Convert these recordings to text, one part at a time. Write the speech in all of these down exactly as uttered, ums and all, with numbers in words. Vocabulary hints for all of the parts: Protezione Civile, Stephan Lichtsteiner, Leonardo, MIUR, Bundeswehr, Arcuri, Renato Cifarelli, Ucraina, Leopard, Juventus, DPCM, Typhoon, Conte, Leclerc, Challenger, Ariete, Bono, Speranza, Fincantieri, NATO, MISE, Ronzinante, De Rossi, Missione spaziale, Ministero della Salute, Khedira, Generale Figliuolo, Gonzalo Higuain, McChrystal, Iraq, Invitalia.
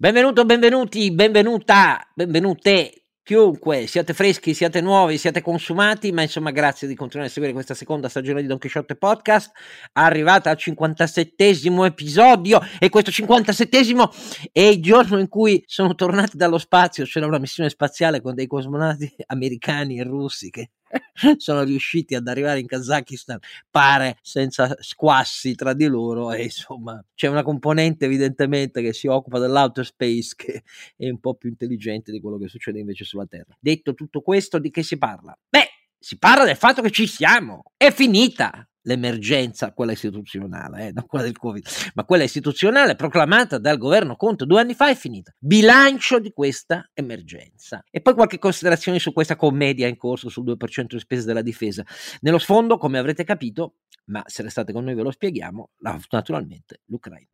Benvenuto, benvenuti, benvenuta, benvenute, chiunque, siate freschi, siate nuovi, siate consumati, ma insomma grazie di continuare a seguire questa seconda stagione di Don Chisciotte Podcast, arrivata al cinquantasettesimo episodio, e questo cinquantasettesimo è il giorno in cui sono tornati dallo spazio, c'era una missione spaziale con dei cosmonauti americani e russi che sono riusciti ad arrivare in Kazakistan, pare senza squassi tra di loro, e insomma c'è una componente evidentemente che si occupa dell'outer space che è un po' più intelligente di quello che succede invece sulla Terra. Detto tutto questo, di che si parla? Beh, si parla del fatto che ci siamo, è finita l'emergenza, quella istituzionale, eh, non quella del Covid, ma quella istituzionale proclamata dal governo Conte due anni fa è finita. Bilancio di questa emergenza. E poi qualche considerazione su questa commedia in corso sul due per cento di spese della difesa. Nello sfondo, come avrete capito, ma se restate con noi ve lo spieghiamo, naturalmente l'Ucraina.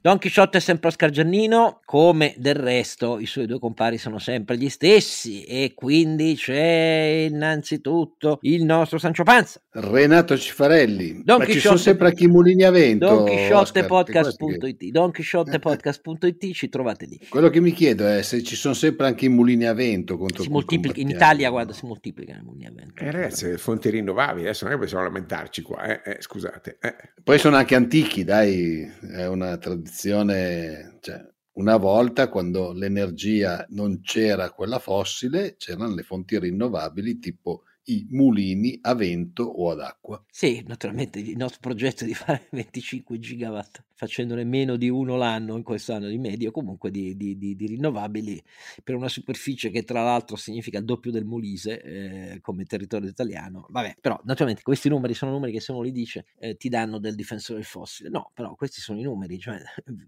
Don Chisciotte è sempre Oscar Giannino, come del resto i suoi due compari sono sempre gli stessi, e quindi c'è innanzitutto il nostro Sancho Panza, Renato Cifarelli. Don Ma Chisciotte, ci sono sempre a chi mulini a vento. Don Chisciotte Podcast punto it, Don Chisciotte Podcast punto it, ci trovate lì. Quello che mi chiedo è se ci sono sempre anche i mulini a vento contro si moltiplica, in Italia, guarda, si moltiplicano i mulini a vento. Eh ragazzi, fonti rinnovabili, adesso non è che possiamo lamentarci qua, eh, eh, scusate. Eh. Poi sono anche antichi, dai, è una tradizione. Cioè, una volta quando l'energia non c'era quella fossile, c'erano le fonti rinnovabili tipo i mulini a vento o ad acqua. Sì, naturalmente il nostro progetto è di fare venticinque gigawatt, facendone meno di uno l'anno in quest'anno di medio, comunque di, di, di, di rinnovabili, per una superficie che tra l'altro significa il doppio del Molise, eh, come territorio italiano. Vabbè, però naturalmente questi numeri sono numeri che se uno li dice eh, ti danno del difensore del fossile. No, però questi sono i numeri, cioè,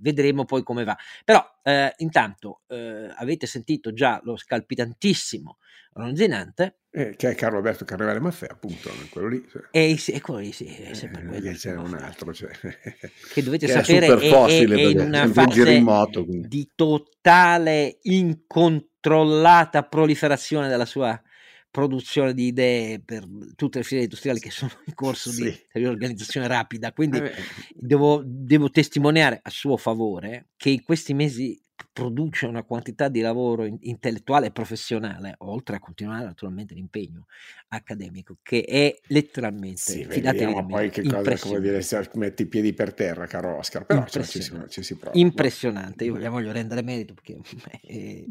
vedremo poi come va. Però eh, intanto eh, avete sentito già lo scalpitantissimo ronzinante, Eh, che è Carlo Alberto Carnevale Maffé, appunto, quello lì. Cioè. E, e quello lì sì, è sempre eh, quello. C'è un altro, cioè. Che dovete che sapere è, fossile, è, è in una fase remoto, di totale incontrollata proliferazione della sua produzione di idee per tutte le filiere industriali che sono in corso sì. di riorganizzazione rapida, quindi eh devo, devo testimoniare a suo favore che in questi mesi produce una quantità di lavoro intellettuale e professionale, oltre a continuare naturalmente l'impegno accademico, che è letteralmente, sì, fidatevi di me, poi che cosa, come dire, se metti i piedi per terra, caro Oscar, però cioè, ci, si, ci si prova. Impressionante, io voglio, voglio rendere merito, perché eh,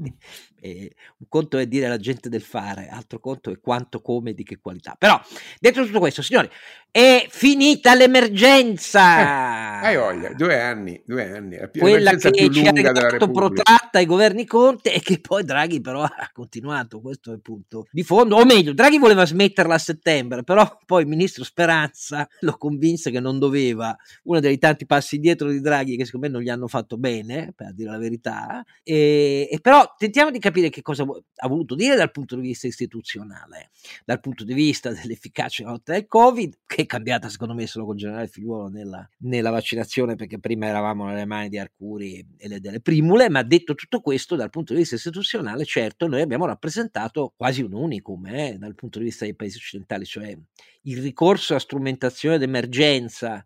eh, un conto è dire alla gente del fare, altro conto è quanto, come, di che qualità. Però, detto tutto questo, signori, è finita l'emergenza! Eh, hai voglia, due anni, due anni, la più, quella che più ci lunga della Repubblica. Protratta ai governi Conte, e che poi Draghi però ha continuato, questo è il punto di fondo, o meglio, Draghi voleva smetterla a settembre, però poi il ministro Speranza lo convinse che non doveva, uno dei tanti passi dietro di Draghi che secondo me non gli hanno fatto bene, per dire la verità, e, e però tentiamo di capire che cosa ha voluto dire dal punto di vista istituzionale, dal punto di vista dell'efficacia della lotta al Covid, che è cambiata secondo me solo con il generale Figliuolo nella, nella vaccinazione, perché prima eravamo nelle mani di Arcuri e le, delle primule. Ma detto tutto questo, dal punto di vista istituzionale, certo, noi abbiamo rappresentato quasi un unicum eh, dal punto di vista dei paesi occidentali, cioè il ricorso a strumentazione d'emergenza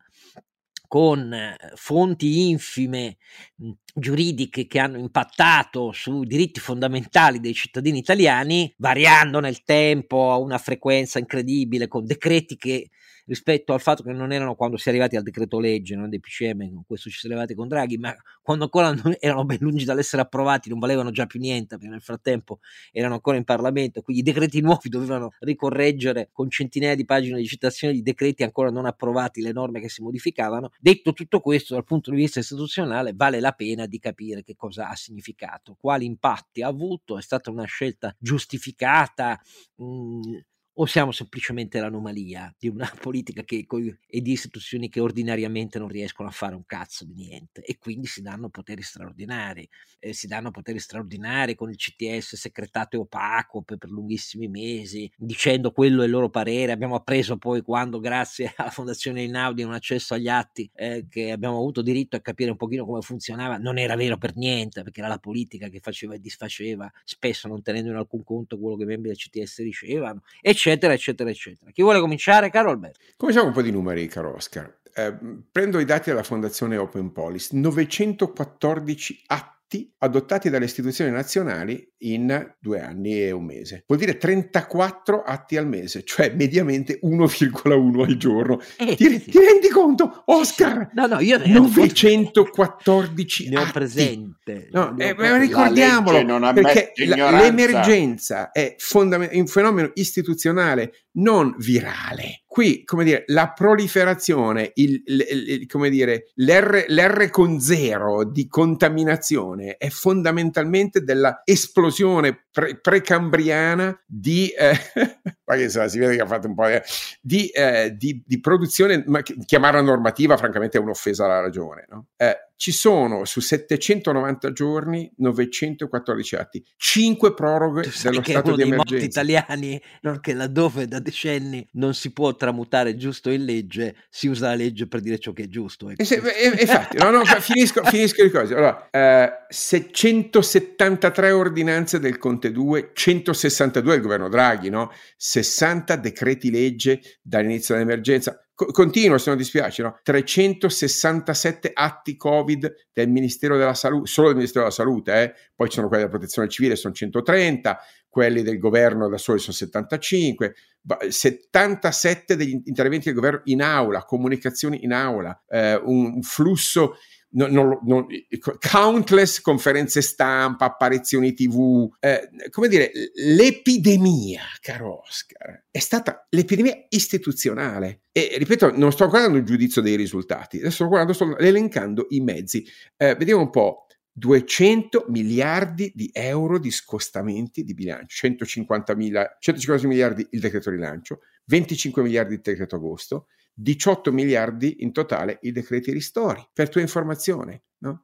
con fonti infime mh, giuridiche che hanno impattato su diritti fondamentali dei cittadini italiani, variando nel tempo a una frequenza incredibile, con decreti che, rispetto al fatto che non erano quando si è arrivati al decreto legge, non dei P C M, con questo ci si è arrivati con Draghi, ma quando ancora non, erano ben lungi dall'essere approvati, non valevano già più niente, perché nel frattempo erano ancora in Parlamento, quindi i decreti nuovi dovevano ricorreggere con centinaia di pagine di citazioni di decreti ancora non approvati, le norme che si modificavano. Detto tutto questo, dal punto di vista istituzionale vale la pena di capire che cosa ha significato, quali impatti ha avuto, è stata una scelta giustificata, mh, o siamo semplicemente l'anomalia di una politica che, e di istituzioni che ordinariamente non riescono a fare un cazzo di niente e quindi si danno poteri straordinari, eh, si danno poteri straordinari con il C T S secretato e opaco per, per lunghissimi mesi, dicendo quello è il loro parere. Abbiamo appreso poi, quando grazie alla Fondazione Einaudi e un accesso agli atti eh, che abbiamo avuto diritto a capire un pochino come funzionava, non era vero per niente, perché era la politica che faceva e disfaceva, spesso non tenendo in alcun conto quello che i membri del C T S dicevano, eccetera eccetera eccetera eccetera. Chi vuole cominciare? Caro Alberto, cominciamo un po' di numeri, caro Oscar. Eh, prendo i dati della Fondazione Open Polis: novecentoquattordici atti adottati dalle istituzioni nazionali in due anni e un mese, vuol dire trentaquattro atti al mese, cioè mediamente uno virgola uno al giorno. Eh, ti, sì. Ti rendi conto, Oscar? No, no, io novecentoquattordici ne ho presente. No, eh, ma ricordiamolo, non perché ignoranza. L'emergenza è fondament- un fenomeno istituzionale, non virale. Qui, come dire, la proliferazione, il, il, il, come dire, l'R, l'R con zero di contaminazione è fondamentalmente della esplosione Pre- precambriana di eh, si vede che ha fatto un po' eh, di, eh, di, di produzione, ma chiamarla normativa francamente è un'offesa alla ragione, no? Eh, ci sono su settecentonovanta giorni novecentoquattordici atti, cinque proroghe dello stato di emergenza. Molti italiani, no? Che laddove da decenni non si può tramutare giusto in legge, si usa la legge per dire ciò che è giusto. E se, e, infatti, no, no, finisco, finisco le cose. Allora, eh, seicentosettantatré ordinanze del Conte due, centosessantadue del governo Draghi, no? sessanta decreti legge dall'inizio dell'emergenza. Continuo, se non dispiace, no? trecentosessantasette atti Covid del Ministero della Salute, solo del Ministero della Salute, eh? Poi ci sono quelli della Protezione Civile, sono centotrenta, quelli del governo da soli sono settantacinque, settantasette degli interventi del governo in aula, comunicazioni in aula, eh, un flusso. Non, non, non, countless conferenze stampa, apparizioni tivù, eh, come dire, l'epidemia, caro Oscar, è stata l'epidemia istituzionale. E ripeto, non sto guardando il giudizio dei risultati, adesso sto guardando, sto elencando i mezzi. Eh, vediamo un po'. duecento miliardi di euro di scostamenti di bilancio, centocinquanta, mila, centocinquanta miliardi il decreto rilancio, venticinque miliardi il decreto agosto, diciotto miliardi in totale i decreti ristori, per tua informazione, no?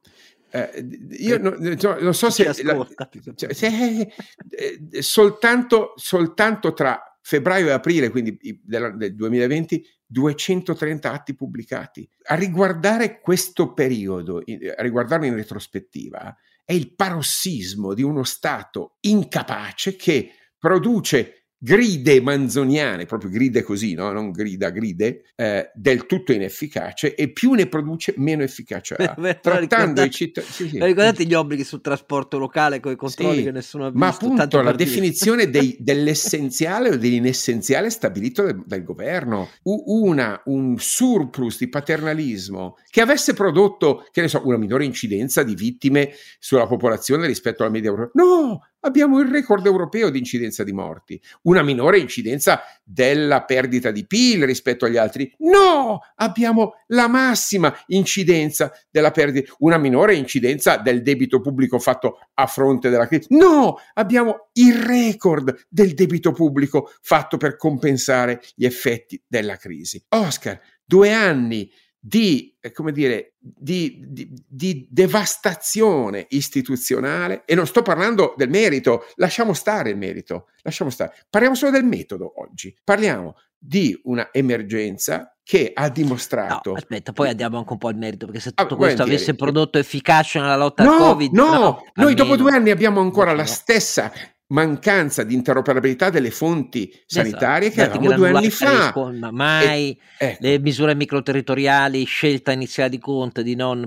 Eh, io non, non so se, la, cioè, se eh, eh, soltanto, soltanto tra febbraio e aprile, quindi del, del duemilaventi, duecentotrenta atti pubblicati. A riguardare questo periodo, a riguardarlo in retrospettiva, è il parossismo di uno Stato incapace che produce gride manzoniane, proprio gride così, no? Non grida, gride, eh, del tutto inefficace, e più ne produce meno efficacia ha. Beh, trattando i cittadini, sì, sì. Ricordate gli obblighi sul trasporto locale con i controlli, sì, che nessuno ha visto. Ma appunto la definizione dei, dell'essenziale o dell'inessenziale stabilito del, del governo, una, un surplus di paternalismo che avesse prodotto, che ne so, una minore incidenza di vittime sulla popolazione rispetto alla media europea. No! Abbiamo il record europeo di incidenza di morti, una minore incidenza della perdita di P I L rispetto agli altri. No, abbiamo la massima incidenza della perdita, una minore incidenza del debito pubblico fatto a fronte della crisi. No, abbiamo il record del debito pubblico fatto per compensare gli effetti della crisi. Oscar, due anni di, come dire, di, di, di devastazione istituzionale, e non sto parlando del merito, lasciamo stare il merito, lasciamo stare, parliamo solo del metodo oggi, parliamo di una emergenza che ha dimostrato. No, aspetta, poi andiamo anche un po' al merito, perché se tutto ah, questo avesse prodotto efficacia nella lotta no, al Covid, no, no noi dopo due anni abbiamo ancora no, la no. stessa mancanza di interoperabilità delle fonti sanitarie, esatto, che avevamo due anni fa. Mai e, ecco. Le misure microterritoriali, scelta iniziale di Conte di non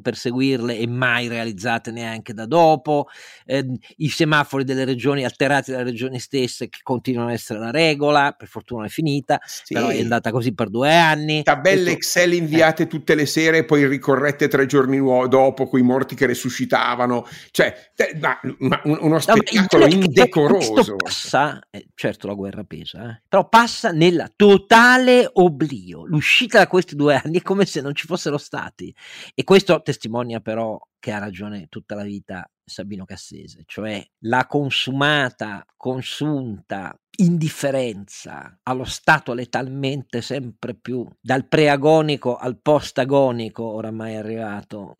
perseguirle e mai realizzate neanche da dopo, eh, i semafori delle regioni alterati dalle regioni stesse che continuano a essere la regola, per fortuna è finita, sì. Però è andata così per due anni. Tabelle tu... Excel inviate eh. tutte le sere e poi ricorrette tre giorni dopo coi morti che resuscitavano, cioè ma, ma uno spettacolo no, indecoroso. Passa, certo la guerra pesa, eh, però passa nella totale oblio. L'uscita da questi due anni è come se non ci fossero stati, e questo testimonia però che ha ragione tutta la vita Sabino Cassese, cioè la consumata, consunta indifferenza allo Stato letalmente sempre più dal preagonico al postagonico oramai arrivato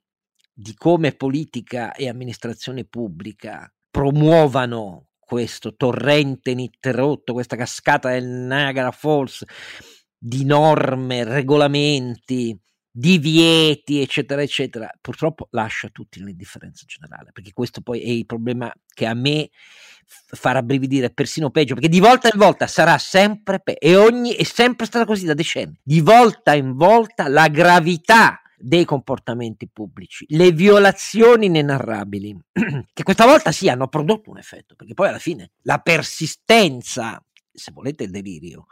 di come politica e amministrazione pubblica promuovano questo torrente ininterrotto, questa cascata del Niagara Falls di norme, regolamenti, divieti eccetera eccetera, purtroppo lascia tutti nell'indifferenza generale, perché questo poi è il problema che a me fa rabbrividire persino peggio, perché di volta in volta sarà sempre pe- e ogni è sempre stata così da decenni, di volta in volta la gravità dei comportamenti pubblici, le violazioni inenarrabili che questa volta sì hanno prodotto un effetto, perché poi alla fine la persistenza, se volete il delirio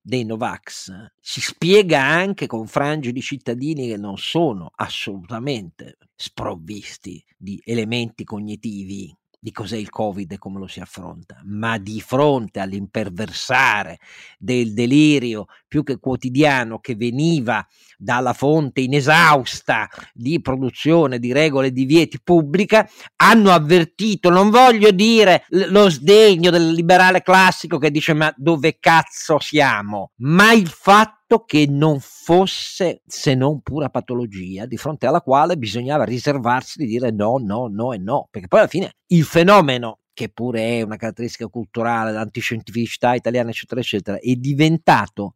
dei Novax si spiega anche con frange di cittadini che non sono assolutamente sprovvisti di elementi cognitivi di cos'è il Covid e come lo si affronta, ma di fronte all'imperversare del delirio più che quotidiano che veniva dalla fonte inesausta di produzione di regole di vieti pubblica, hanno avvertito, non voglio dire lo sdegno del liberale classico che dice ma dove cazzo siamo, ma il fatto che non fosse se non pura patologia di fronte alla quale bisognava riservarsi di dire no, no, no e no, perché poi alla fine il fenomeno, che pure è una caratteristica culturale dell'antiscientificità italiana eccetera eccetera, è diventato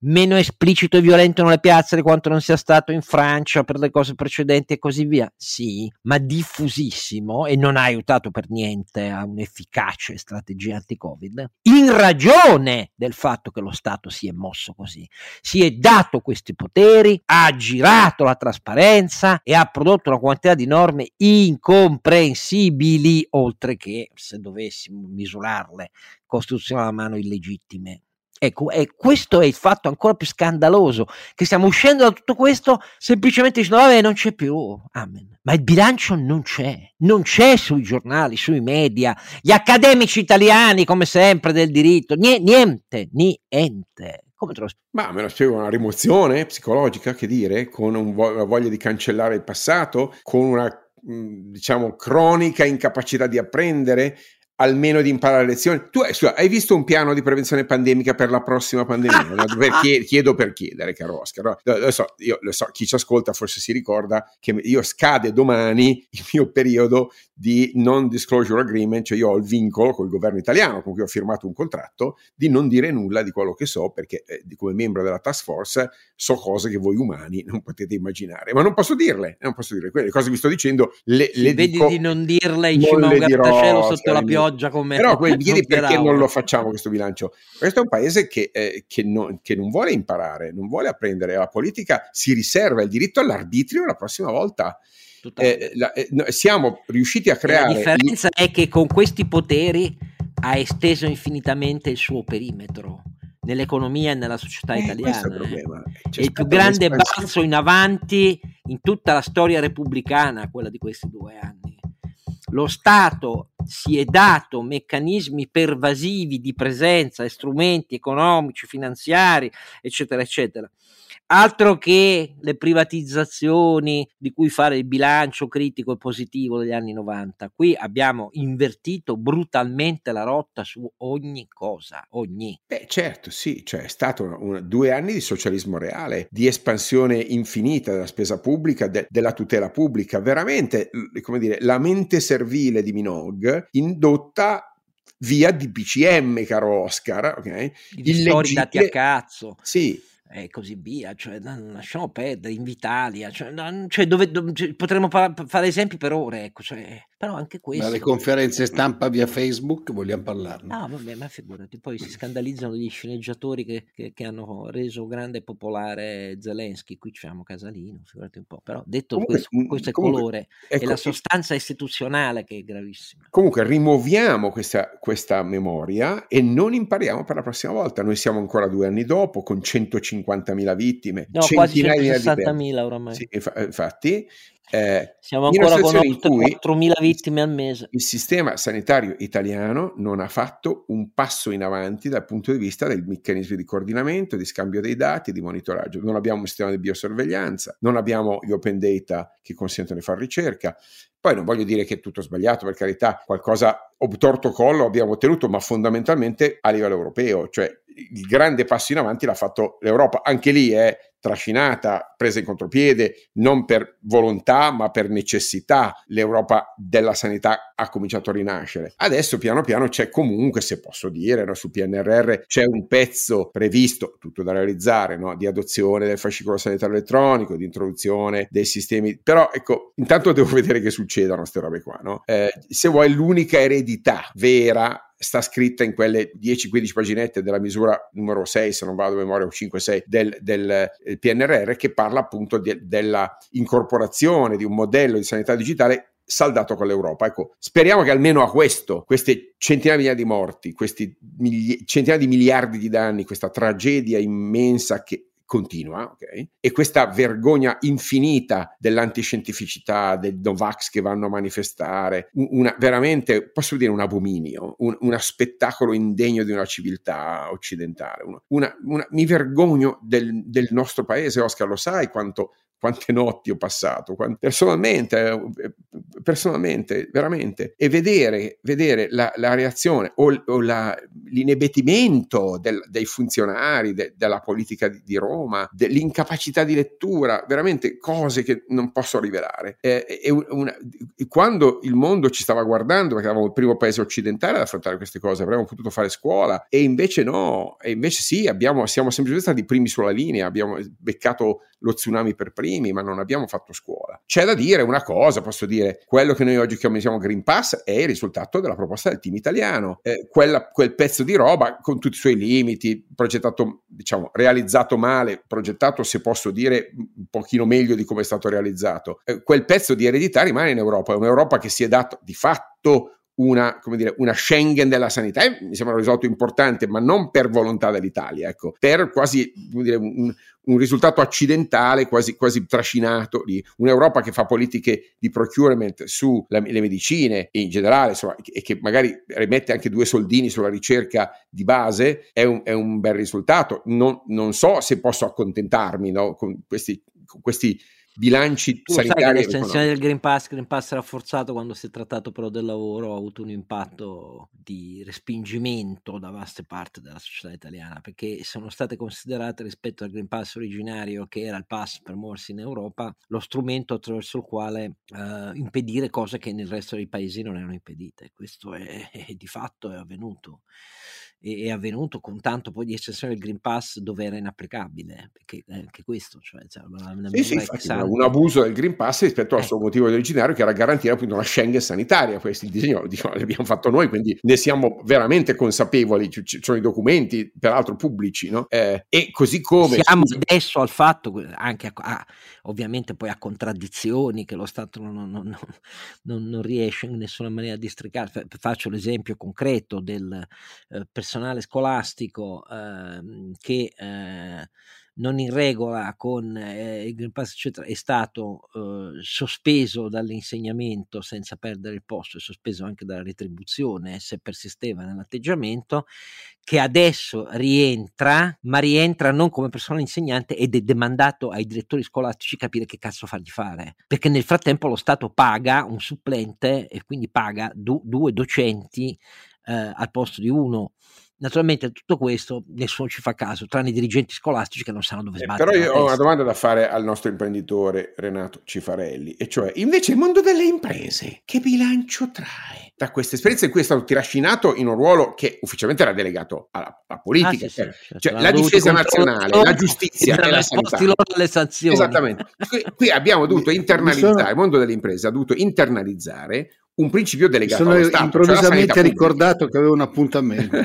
meno esplicito e violento nelle piazze di quanto non sia stato in Francia per le cose precedenti e così via, sì, ma diffusissimo e non ha aiutato per niente a un'efficace strategia anti-Covid in ragione del fatto che lo Stato si è mosso così, si è dato questi poteri, ha girato la trasparenza e ha prodotto una quantità di norme incomprensibili, oltre che, se dovessimo misurarle, costituzione alla mano, illegittime. Ecco, e questo è il fatto ancora più scandaloso, che stiamo uscendo da tutto questo semplicemente dicendo vabbè non c'è più, amen, ma il bilancio non c'è, non c'è sui giornali, sui media, gli accademici italiani come sempre del diritto, niente, niente. Come te lo spiego? Ma me lo spiego, una rimozione psicologica, che dire, con un vo- una voglia di cancellare il passato, con una mh, diciamo cronica incapacità di apprendere, almeno di imparare le lezioni. Tu hai, scusa, hai visto un piano di prevenzione pandemica per la prossima pandemia? No? Per chied- chiedo per chiedere, caro Oscar. No? Lo, lo, so, io, lo so, chi ci ascolta forse si ricorda che io scade domani il mio periodo di non disclosure agreement, cioè io ho il vincolo col governo italiano con cui ho firmato un contratto di non dire nulla di quello che so, perché eh, come membro della task force so cose che voi umani non potete immaginare, ma non posso dirle, non posso dire quelle cose che vi sto dicendo, le, le vedi dico, di non dirle in cima a un grattacielo sotto la pioggia. Come però quel dire perché non lo facciamo questo bilancio? Questo è un paese che, eh, che, non, che non vuole imparare, non vuole apprendere, la politica si riserva il diritto all'arbitrio la prossima volta. Eh, la, eh, no, siamo riusciti a creare... E la differenza il... è che con questi poteri ha esteso infinitamente il suo perimetro nell'economia e nella società eh, italiana. Questo è il problema. C'è è il più grande balzo in avanti in tutta la storia repubblicana, quella di questi due anni. Lo Stato si è dato meccanismi pervasivi di presenza e strumenti economici, finanziari, eccetera, eccetera. Altro che le privatizzazioni di cui fare il bilancio critico e positivo degli anni novanta. Qui abbiamo invertito brutalmente la rotta su ogni cosa, ogni. Beh, certo, sì, cioè è stato una, una, due anni di socialismo reale, di espansione infinita della spesa pubblica, de, della tutela pubblica, veramente, come dire, la mente servile di Minogue indotta via D P C M, caro Oscar, ok? Gli stori dati a cazzo. Sì. E così via, cioè non lasciamo perdere Invitalia, cioè, non, cioè dove, dove cioè, potremmo pa- fare esempi per ore, ecco, cioè, però anche questo. Ma le conferenze stampa via Facebook vogliamo parlarne? Ah, vabbè, ma figurati, poi si scandalizzano gli sceneggiatori che, che, che hanno reso grande e popolare Zelensky, qui c'è Casalino, figurati un po', però detto comunque, questo, questo è comunque, colore, ecco, è la sostanza istituzionale che è gravissima. Comunque rimuoviamo questa, questa memoria e non impariamo per la prossima volta, noi siamo ancora due anni dopo con centocinquantamila vittime, no, quasi centosessantamila oramai. Sì, infatti, Eh, Siamo ancora con ottomilamila vittime al mese. Il sistema sanitario italiano non ha fatto un passo in avanti dal punto di vista dei meccanismi di coordinamento, di scambio dei dati, di monitoraggio. Non abbiamo un sistema di biosorveglianza, non abbiamo gli open data che consentono di fare ricerca. Poi non voglio dire che è tutto sbagliato, per carità, qualcosa obtorto collo abbiamo ottenuto, ma fondamentalmente a livello europeo, cioè il grande passo in avanti l'ha fatto l'Europa, anche lì è trascinata, presa in contropiede, non per volontà ma per necessità. L'Europa della sanità ha cominciato a rinascere. Adesso piano piano c'è comunque, se posso dire, no, sul P N R R c'è un pezzo previsto, tutto da realizzare, no, di adozione del fascicolo sanitario elettronico, di introduzione dei sistemi, però ecco, intanto devo vedere che succedano queste robe qua, no? Eh, se vuoi, l'unica eredità vera sta scritta in quelle dieci quindici paginette della misura numero sei, se non vado a memoria, o cinque sei del, del P N R R, che parla appunto de, della incorporazione di un modello di sanità digitale saldato con l'Europa. Ecco, speriamo che almeno a questo, queste centinaia di migliaia di morti, questi mili- centinaia di miliardi di danni, questa tragedia immensa che continua, ok? E questa vergogna infinita dell'antiscientificità, del Novax che vanno a manifestare, una, veramente, posso dire, un abominio, un, uno spettacolo indegno di una civiltà occidentale. Una, una, una, mi vergogno del, del nostro paese, Oscar, lo sai quanto... quante notti ho passato, quant- personalmente, personalmente, veramente, e vedere, vedere la, la reazione o, o la, l'inebetimento del, dei funzionari, de, della politica di, di Roma, dell'incapacità di lettura, veramente cose che non posso rivelare. E, e una, quando il mondo ci stava guardando, perché eravamo il primo paese occidentale ad affrontare queste cose, avremmo potuto fare scuola, e invece no, e invece sì, abbiamo, siamo sempre stati i primi sulla linea, abbiamo beccato lo tsunami per primi, ma non abbiamo fatto scuola. C'è da dire una cosa, posso dire, quello che noi oggi chiamiamo Green Pass è il risultato della proposta del team italiano, eh, quella, quel pezzo di roba con tutti i suoi limiti, progettato, diciamo, realizzato male, progettato, se posso dire, un pochino meglio di come è stato realizzato, eh, quel pezzo di eredità rimane in Europa, è un'Europa che si è data di fatto una, come dire, una Schengen della sanità, eh, mi sembra un risultato importante, ma non per volontà dell'Italia, ecco, per quasi, come dire, un un risultato accidentale, quasi, quasi trascinato lì. Un'Europa che fa politiche di procurement sulle medicine e in generale, insomma, e che magari rimette anche due soldini sulla ricerca di base, è un, è un bel risultato. Non, non so se posso accontentarmi, no, con questi, con questi bilanci tu sanitari. L'estensione del Green Pass, Green Pass rafforzato quando si è trattato però del lavoro, ha avuto un impatto di respingimento da vaste parti della società italiana, perché sono state considerate, rispetto al Green Pass originario, che era il pass per muoversi in Europa, lo strumento attraverso il quale eh, impedire cose che nel resto dei paesi non erano impedite. Questo è, è di fatto è avvenuto. È avvenuto con tanto poi di estensione del Green Pass, dove era inapplicabile, perché anche questo, cioè, cioè una, una sì, sì, infatti, un abuso del Green Pass rispetto al eh. suo motivo originario, che era garantire appunto una Schengen sanitaria. Questo il disegno, diciamo, l'abbiamo fatto noi, quindi ne siamo veramente consapevoli, ci, ci sono i documenti peraltro pubblici, no? Eh, e così come siamo scusa, adesso al fatto anche a, a, ovviamente poi a contraddizioni che lo Stato non, non, non, non riesce in nessuna maniera a districare. Faccio l'esempio concreto del eh, personale scolastico eh, che eh, non in regola con eh, il Green Pass eccetera è stato eh, sospeso dall'insegnamento senza perdere il posto, e sospeso anche dalla retribuzione se persisteva nell'atteggiamento, che adesso rientra, ma rientra non come personale insegnante, ed è demandato ai direttori scolastici capire che cazzo fargli fare, perché nel frattempo lo Stato paga un supplente e quindi paga du- due docenti eh, al posto di uno. Naturalmente tutto questo nessuno ci fa caso, tranne i dirigenti scolastici che non sanno dove sbattere. Eh, però io ho una domanda da fare al nostro imprenditore Renato Cifarelli, e cioè invece il mondo delle imprese che bilancio trae da questa esperienza in cui è stato trascinato in un ruolo che ufficialmente era delegato alla, alla politica, ah, sì, sì, certo. Cioè, la difesa nazionale, loro, la giustizia e la sanità. Le sanzioni. Esattamente. Qui, qui abbiamo dovuto internalizzare, sono... il mondo delle imprese ha dovuto internalizzare un principio delegato sono allo Stato, improvvisamente cioè ricordato che avevo un appuntamento.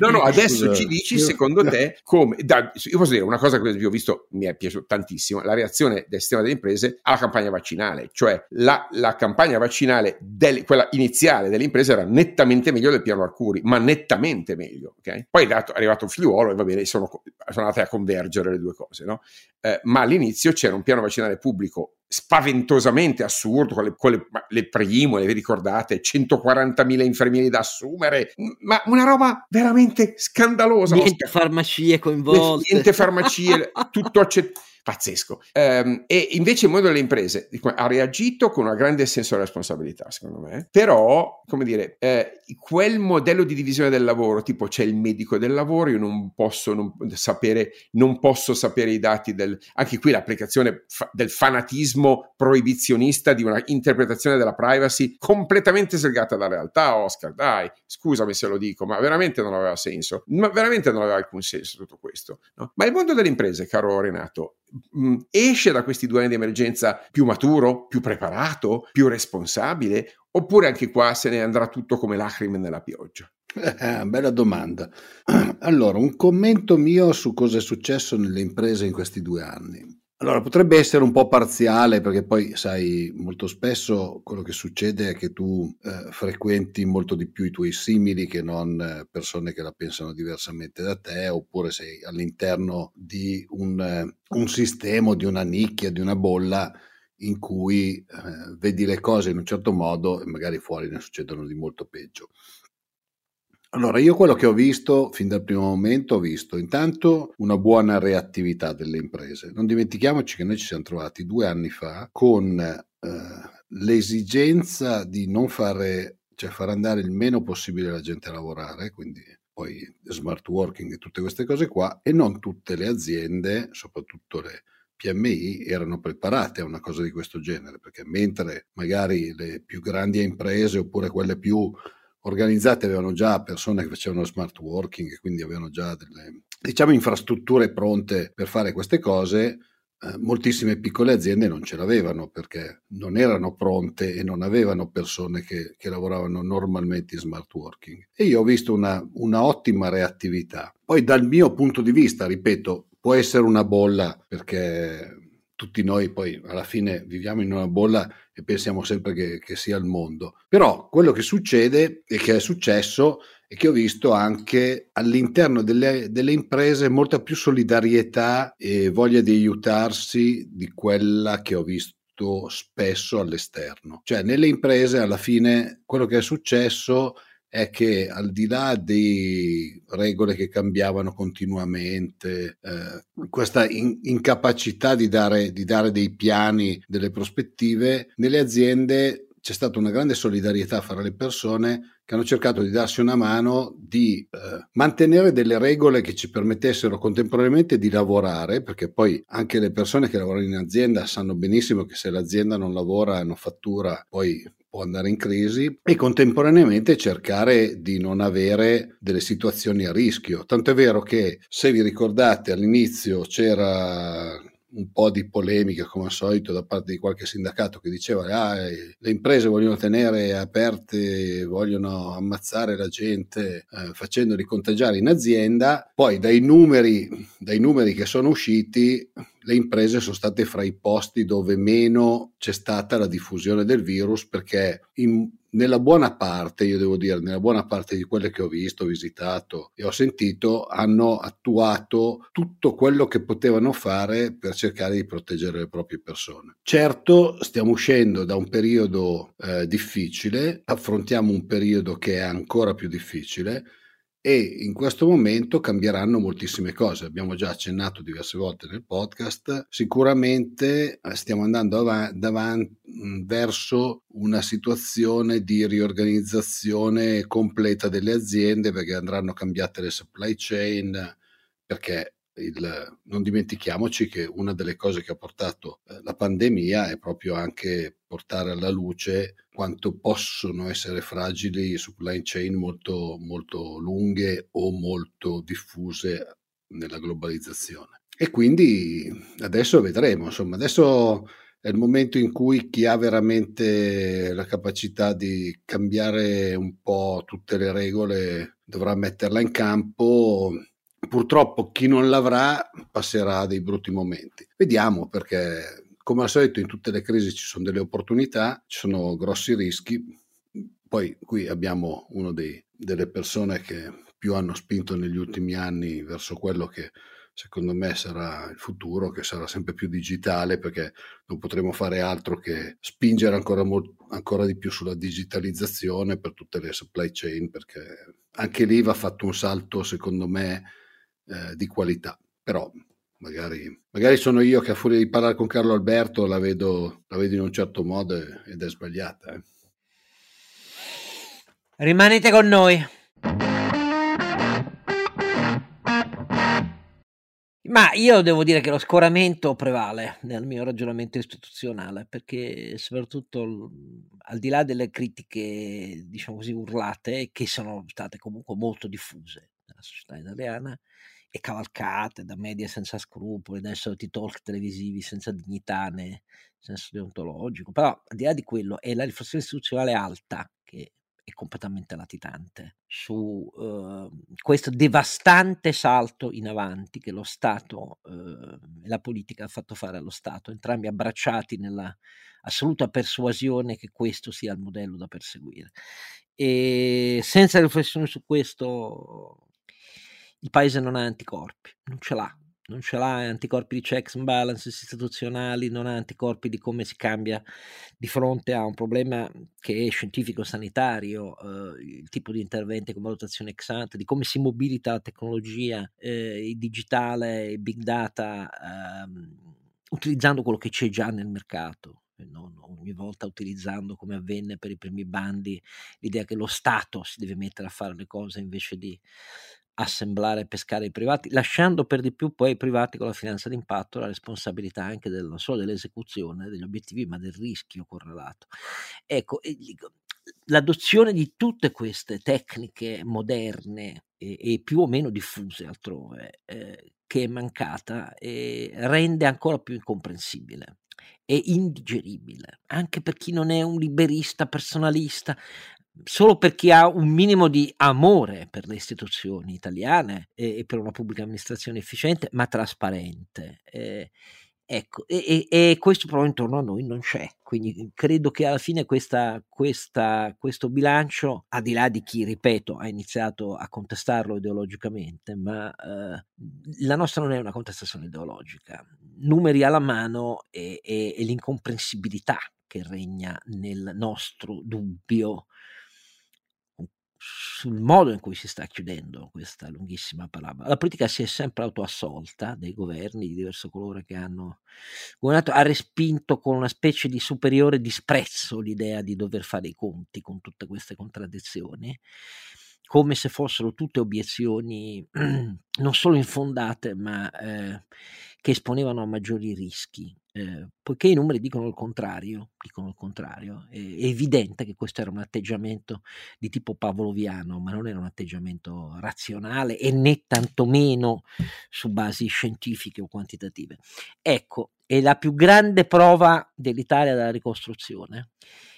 no no adesso Scusa, ci dici io, secondo no. te come da, io posso dire una cosa che ho visto, mi è piaciuta tantissimo la reazione del sistema delle imprese alla campagna vaccinale, cioè la, la campagna vaccinale del, quella iniziale delle imprese era nettamente meglio del piano Arcuri, ma nettamente meglio, okay? Poi è arrivato un Figliuolo e va bene, sono, sono andate a convergere le due cose, no? eh, ma all'inizio c'era un piano vaccinale pubblico spaventosamente assurdo, con le, con le, le prime, le vi ricordate, centoquarantamila infermieri da assumere, ma una roba veramente scandalosa. Niente Oscar. farmacie coinvolte. Niente farmacie, tutto accettato. Pazzesco. Um, e invece il mondo delle imprese ha reagito con un grande senso di responsabilità, secondo me, però, come dire, eh, quel modello di divisione del lavoro, tipo c'è il medico del lavoro, io non posso non sapere, non posso sapere i dati del... Anche qui l'applicazione fa- del fanatismo proibizionista di una interpretazione della privacy completamente slegata dalla realtà, Oscar, dai, scusami se lo dico, ma veramente non aveva senso, ma veramente non aveva alcun senso tutto questo, no? Ma il mondo delle imprese, caro Renato, esce da questi due anni di emergenza più maturo, più preparato, più responsabile, oppure anche qua se ne andrà tutto come lacrime nella pioggia? Eh, bella domanda. Allora, un commento mio su cosa è successo nelle imprese in questi due anni. Allora, potrebbe essere un po' parziale, perché poi, sai, molto spesso quello che succede è che tu eh, frequenti molto di più i tuoi simili che non eh, persone che la pensano diversamente da te, oppure sei all'interno di un, eh, un sistema, di una nicchia, di una bolla in cui eh, vedi le cose in un certo modo e magari fuori ne succedono di molto peggio. Allora, io quello che ho visto fin dal primo momento, ho visto intanto una buona reattività delle imprese. Non dimentichiamoci che noi ci siamo trovati due anni fa con eh, l'esigenza di non fare, cioè far andare il meno possibile la gente a lavorare, quindi poi smart working e tutte queste cose qua, e non tutte le aziende, soprattutto le P M I, erano preparate a una cosa di questo genere, perché mentre magari le più grandi imprese oppure quelle più organizzate avevano già persone che facevano smart working e quindi avevano già delle, diciamo, infrastrutture pronte per fare queste cose, eh, moltissime piccole aziende non ce l'avevano perché non erano pronte e non avevano persone che, che lavoravano normalmente in smart working. E io ho visto una, una ottima reattività. Poi dal mio punto di vista, ripeto, può essere una bolla, perché tutti noi poi alla fine viviamo in una bolla e pensiamo sempre che, che sia il mondo. Però quello che succede e che è successo è che ho visto anche all'interno delle, delle imprese molta più solidarietà e voglia di aiutarsi di quella che ho visto spesso all'esterno. Cioè nelle imprese alla fine quello che è successo è che al di là di regole che cambiavano continuamente, eh, questa in, incapacità di dare, di dare dei piani, delle prospettive, nelle aziende c'è stata una grande solidarietà fra le persone che hanno cercato di darsi una mano, di eh, mantenere delle regole che ci permettessero contemporaneamente di lavorare, perché poi anche le persone che lavorano in azienda sanno benissimo che se l'azienda non lavora, non fattura, poi può andare in crisi, e contemporaneamente cercare di non avere delle situazioni a rischio. Tanto è vero che, se vi ricordate, all'inizio c'era un po' di polemica, come al solito, da parte di qualche sindacato che diceva ah, le imprese vogliono tenere aperte, vogliono ammazzare la gente eh, facendoli contagiare in azienda. Poi dai numeri, dai numeri che sono usciti, le imprese sono state fra i posti dove meno c'è stata la diffusione del virus, perché in, nella buona parte, io devo dire, nella buona parte di quelle che ho visto, visitato e ho sentito, hanno attuato tutto quello che potevano fare per cercare di proteggere le proprie persone. Certo, stiamo uscendo da un periodo eh, difficile, affrontiamo un periodo che è ancora più difficile, e in questo momento cambieranno moltissime cose. Abbiamo già accennato diverse volte nel podcast, sicuramente stiamo andando av- davanti verso una situazione di riorganizzazione completa delle aziende, perché andranno cambiate le supply chain, perché il, non dimentichiamoci che una delle cose che ha portato la pandemia è proprio anche portare alla luce quanto possono essere fragili supply chain molto, molto lunghe o molto diffuse nella globalizzazione. E quindi adesso vedremo, insomma, adesso è il momento in cui chi ha veramente la capacità di cambiare un po' tutte le regole dovrà metterla in campo. Purtroppo chi non l'avrà passerà dei brutti momenti. Vediamo, perché come al solito in tutte le crisi ci sono delle opportunità, ci sono grossi rischi. Poi qui abbiamo uno dei, delle persone che più hanno spinto negli ultimi anni verso quello che secondo me sarà il futuro, che sarà sempre più digitale, perché non potremo fare altro che spingere ancora, mo- ancora di più sulla digitalizzazione per tutte le supply chain, perché anche lì va fatto un salto, secondo me, eh, di qualità. Però magari, magari sono io che a furia di parlare con Carlo Alberto la vedo, la vedo in un certo modo ed è sbagliata. Eh. Rimanete con noi. Ma io devo dire che lo scoramento prevale nel mio ragionamento istituzionale, perché soprattutto al di là delle critiche, diciamo così, urlate, che sono state comunque molto diffuse nella società italiana e cavalcate da media senza scrupoli, da soliti talk televisivi senza dignità né senso deontologico, però al di là di quello è la riflessione istituzionale alta che è completamente latitante su uh, questo devastante salto in avanti che lo Stato uh, e la politica ha fatto fare allo Stato, entrambi abbracciati nella assoluta persuasione che questo sia il modello da perseguire. E senza riflessione su questo il paese non ha anticorpi, non ce l'ha. Non ce l'ha anticorpi di checks and balances istituzionali, non ha anticorpi di come si cambia di fronte a un problema che è scientifico-sanitario, eh, il tipo di interventi con valutazione ex ante, di come si mobilita la tecnologia, eh, il digitale, il big data, eh, utilizzando quello che c'è già nel mercato. Non ogni volta utilizzando, come avvenne per i primi bandi, l'idea che lo Stato si deve mettere a fare le cose invece di assemblare e pescare i privati, lasciando per di più poi ai privati con la finanza d'impatto la responsabilità anche del, non solo dell'esecuzione degli obiettivi, ma del rischio correlato. Ecco, l'adozione di tutte queste tecniche moderne e, e più o meno diffuse altrove, eh, che è mancata, eh, rende ancora più incomprensibile e indigeribile, anche per chi non è un liberista personalista, solo per chi ha un minimo di amore per le istituzioni italiane e, e per una pubblica amministrazione efficiente ma trasparente. Eh, ecco, e, e, e questo però intorno a noi non c'è, quindi credo che alla fine questa, questa, questo bilancio, al di là di chi, ripeto, ha iniziato a contestarlo ideologicamente, ma eh, la nostra non è una contestazione ideologica, numeri alla mano e, e, e l'incomprensibilità che regna nel nostro dubbio sul modo in cui si sta chiudendo questa lunghissima parabola. La politica si è sempre autoassolta dei governi di diverso colore che hanno governato, ha respinto con una specie di superiore disprezzo l'idea di dover fare i conti con tutte queste contraddizioni, come se fossero tutte obiezioni non solo infondate, ma eh, che esponevano a maggiori rischi. Eh, poiché i numeri dicono il contrario, dicono il contrario, è, è evidente che questo era un atteggiamento di tipo pavloviano, ma non era un atteggiamento razionale e né tantomeno su basi scientifiche o quantitative. Ecco, è la più grande prova dell'Italia della ricostruzione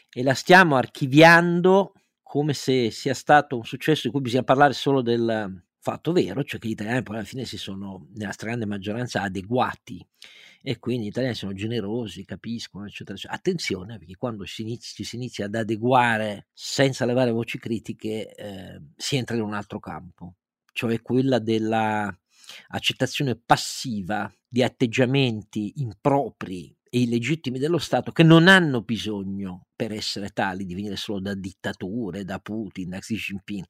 e la stiamo archiviando come se sia stato un successo di cui bisogna parlare solo del fatto vero, cioè che gli italiani poi alla fine si sono nella stragrande maggioranza adeguati e quindi gli italiani sono generosi, capiscono, eccetera, eccetera. Attenzione, perché quando ci si inizia, si inizia ad adeguare senza levare voci critiche, eh, si entra in un altro campo, cioè quella della accettazione passiva di atteggiamenti impropri e illegittimi dello Stato, che non hanno bisogno, per essere tali, di venire solo da dittature, da Putin, da Xi Jinping,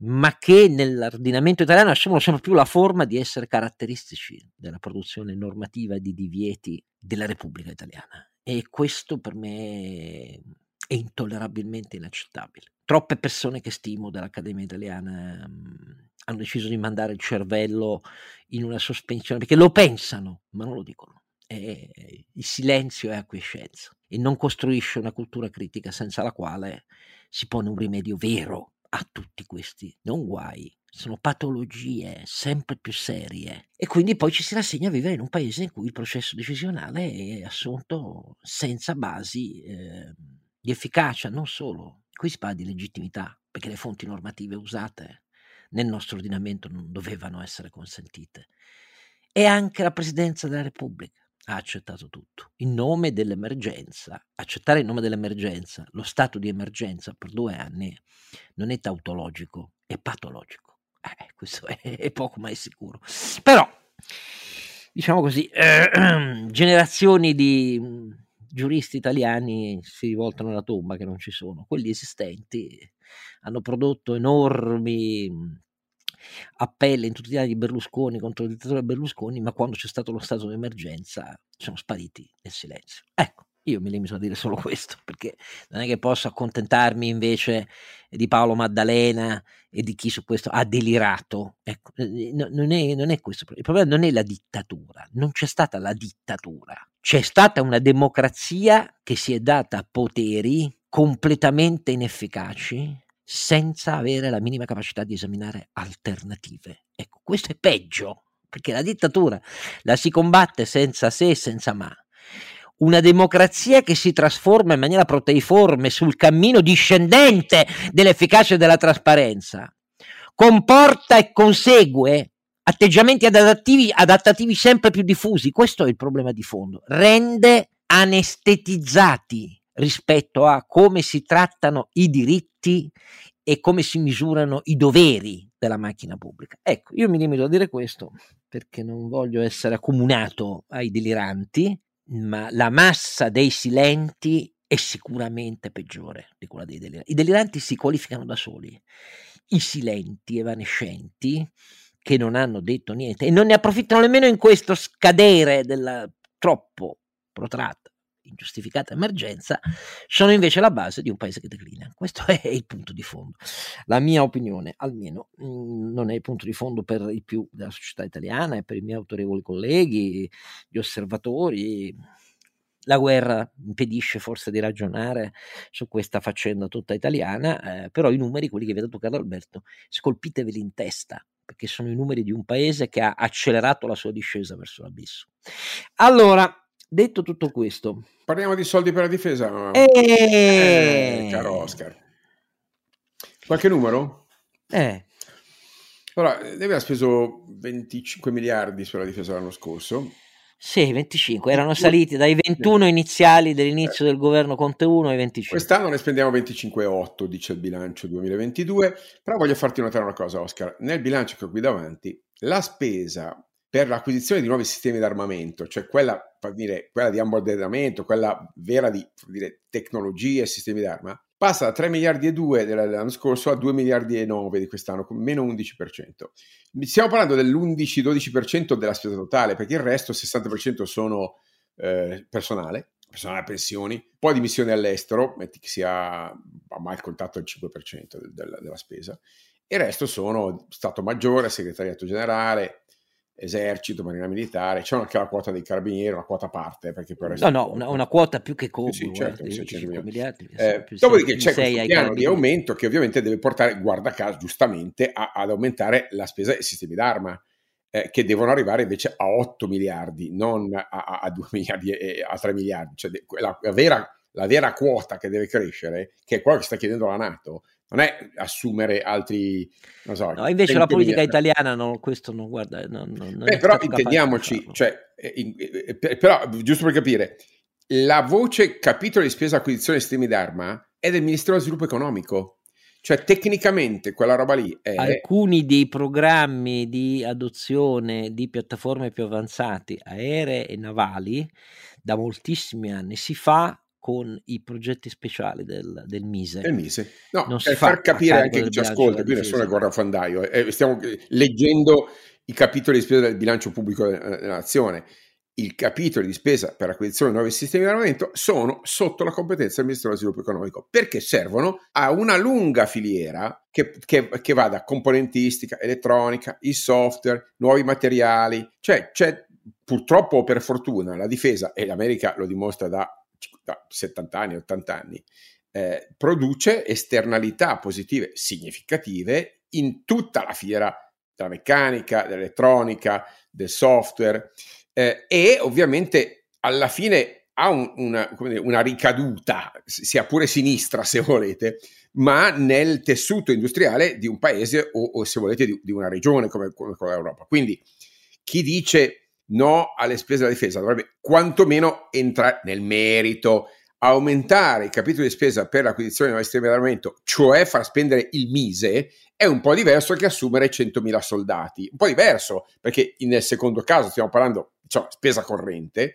ma che nell'ordinamento italiano assumono sempre più la forma di essere caratteristici della produzione normativa e di divieti della Repubblica Italiana. E questo per me è intollerabilmente inaccettabile. Troppe persone che stimo dell'Accademia Italiana mh, hanno deciso di mandare il cervello in una sospensione, perché lo pensano, ma non lo dicono. E il silenzio è acquiescenza e non costruisce una cultura critica senza la quale si pone un rimedio vero a tutti questi non guai, sono patologie sempre più serie, e quindi poi ci si rassegna a vivere in un paese in cui il processo decisionale è assunto senza basi eh, di efficacia. Non solo, qui si parla di legittimità, perché le fonti normative usate nel nostro ordinamento non dovevano essere consentite, e anche la Presidenza della Repubblica ha accettato tutto in nome dell'emergenza. Accettare in nome dell'emergenza lo stato di emergenza per due anni non è tautologico, è patologico. eh, questo è, è poco ma è sicuro. Però, diciamo così, eh, generazioni di giuristi italiani si rivoltano alla tomba che non ci sono. Quelli esistenti hanno prodotto enormi appelli in tutti gli anni di Berlusconi contro il dittatore Berlusconi, ma quando c'è stato lo stato di emergenza sono spariti nel silenzio. Ecco, io mi limito a dire solo questo, perché non è che posso accontentarmi invece di Paolo Maddalena e di chi su questo ha delirato. Ecco, non è, non è questo il problema, non è la dittatura, non c'è stata la dittatura, c'è stata una democrazia che si è data poteri completamente inefficaci senza avere la minima capacità di esaminare alternative. Ecco, questo è peggio, perché la dittatura la si combatte senza se e senza ma. Una democrazia che si trasforma in maniera proteiforme sul cammino discendente dell'efficacia e della trasparenza comporta e consegue atteggiamenti adattativi, adattativi sempre più diffusi. Questo è il problema di fondo. Rende anestetizzati rispetto a come si trattano i diritti e come si misurano i doveri della macchina pubblica. Ecco, io mi limito a dire questo perché non voglio essere accomunato ai deliranti, ma la massa dei silenti è sicuramente peggiore di quella dei deliranti. I deliranti si qualificano da soli, i silenti evanescenti che non hanno detto niente e non ne approfittano nemmeno in questo scadere della troppo protratta ingiustificata emergenza, sono invece la base di un paese che declina. Questo è il punto di fondo. La mia opinione, almeno, mh, non è il punto di fondo per i più della società italiana e per i miei autorevoli colleghi, gli osservatori. La guerra impedisce forse di ragionare su questa faccenda tutta italiana, eh, però i numeri, quelli che vi ha dato Carlo Alberto, scolpiteveli in testa, perché sono i numeri di un paese che ha accelerato la sua discesa verso l'abisso. Allora, detto tutto questo, parliamo di soldi per la difesa, eh, eh, caro Oscar. Qualche numero? Eh. Allora, lei aveva speso venticinque miliardi sulla difesa l'anno scorso. Sì, venticinque, erano saliti dai ventuno iniziali dell'inizio eh. del governo Conte uno ai venticinque. Quest'anno ne spendiamo venticinque virgola otto, dice il bilancio duemilaventidue. Però voglio farti notare una cosa, Oscar. Nel bilancio che ho qui davanti, la spesa per l'acquisizione di nuovi sistemi d'armamento, cioè quella, per dire, quella di ammodernamento, quella vera di, per dire, tecnologie e sistemi d'arma, passa da tre miliardi e due dell'anno scorso a due miliardi e nove di quest'anno, con meno undici per cento. Stiamo parlando dell'undici-dodici per cento della spesa totale, perché il resto, sessanta per cento, sono eh, personale, personale a pensioni, poi di missioni all'estero, metti che sia a mal contato il cinque per cento della, della spesa, e il resto sono Stato Maggiore, Segretariato Generale, Esercito, Marina Militare. C'è anche la quota dei carabinieri, una quota a parte, perché per no, no, una, una quota più che congrua, sì, certo, miliardi. Eh, dopodiché c'è questo piano di aumento che ovviamente deve portare, guarda caso, giustamente a, ad aumentare la spesa e sistemi d'arma, eh, che devono arrivare invece a otto miliardi, non a, a, a due miliardi e a tre miliardi, cioè de, la, la, vera, la vera quota che deve crescere, che è quello che sta chiedendo la NATO. Non è assumere altri, non so, no, invece la politica italiana no, questo non guarda, non, non, non Beh, però intendiamoci, cioè, in, per, però giusto per capire, la voce capitolo di spesa acquisizione sistemi d'arma è del Ministero dello Sviluppo Economico, cioè tecnicamente quella roba lì è... Alcuni dei programmi di adozione di piattaforme più avanzate aeree e navali da moltissimi anni si fa con i progetti speciali del, del MISE. Del MISE. No, non si per far capire anche chi ci ascolta, qui nessuno è guardafandaio, eh, stiamo leggendo i capitoli di spesa del bilancio pubblico della nazione. I capitoli di spesa per l'acquisizione di nuovi sistemi di armamento sono sotto la competenza del Ministero dello Sviluppo Economico, perché servono a una lunga filiera che, che, che va da componentistica, elettronica, i software, nuovi materiali. Cioè, c'è, purtroppo o per fortuna, la difesa, e l'America lo dimostra da settanta anni, ottanta anni, eh, produce esternalità positive significative in tutta la fiera della meccanica, dell'elettronica, del software, eh, e ovviamente alla fine ha un, una, come dire, una ricaduta, sia pure sinistra se volete, ma nel tessuto industriale di un paese o, o se volete di, di una regione come, come l'Europa. Quindi chi dice no alle spese della difesa dovrebbe quantomeno entrare nel merito, aumentare il capitolo di spesa per l'acquisizione di nuovi sistemi di armamento, cioè far spendere il MISE, è un po' diverso che assumere centomila soldati, un po' diverso, perché nel secondo caso stiamo parlando, cioè, spesa corrente,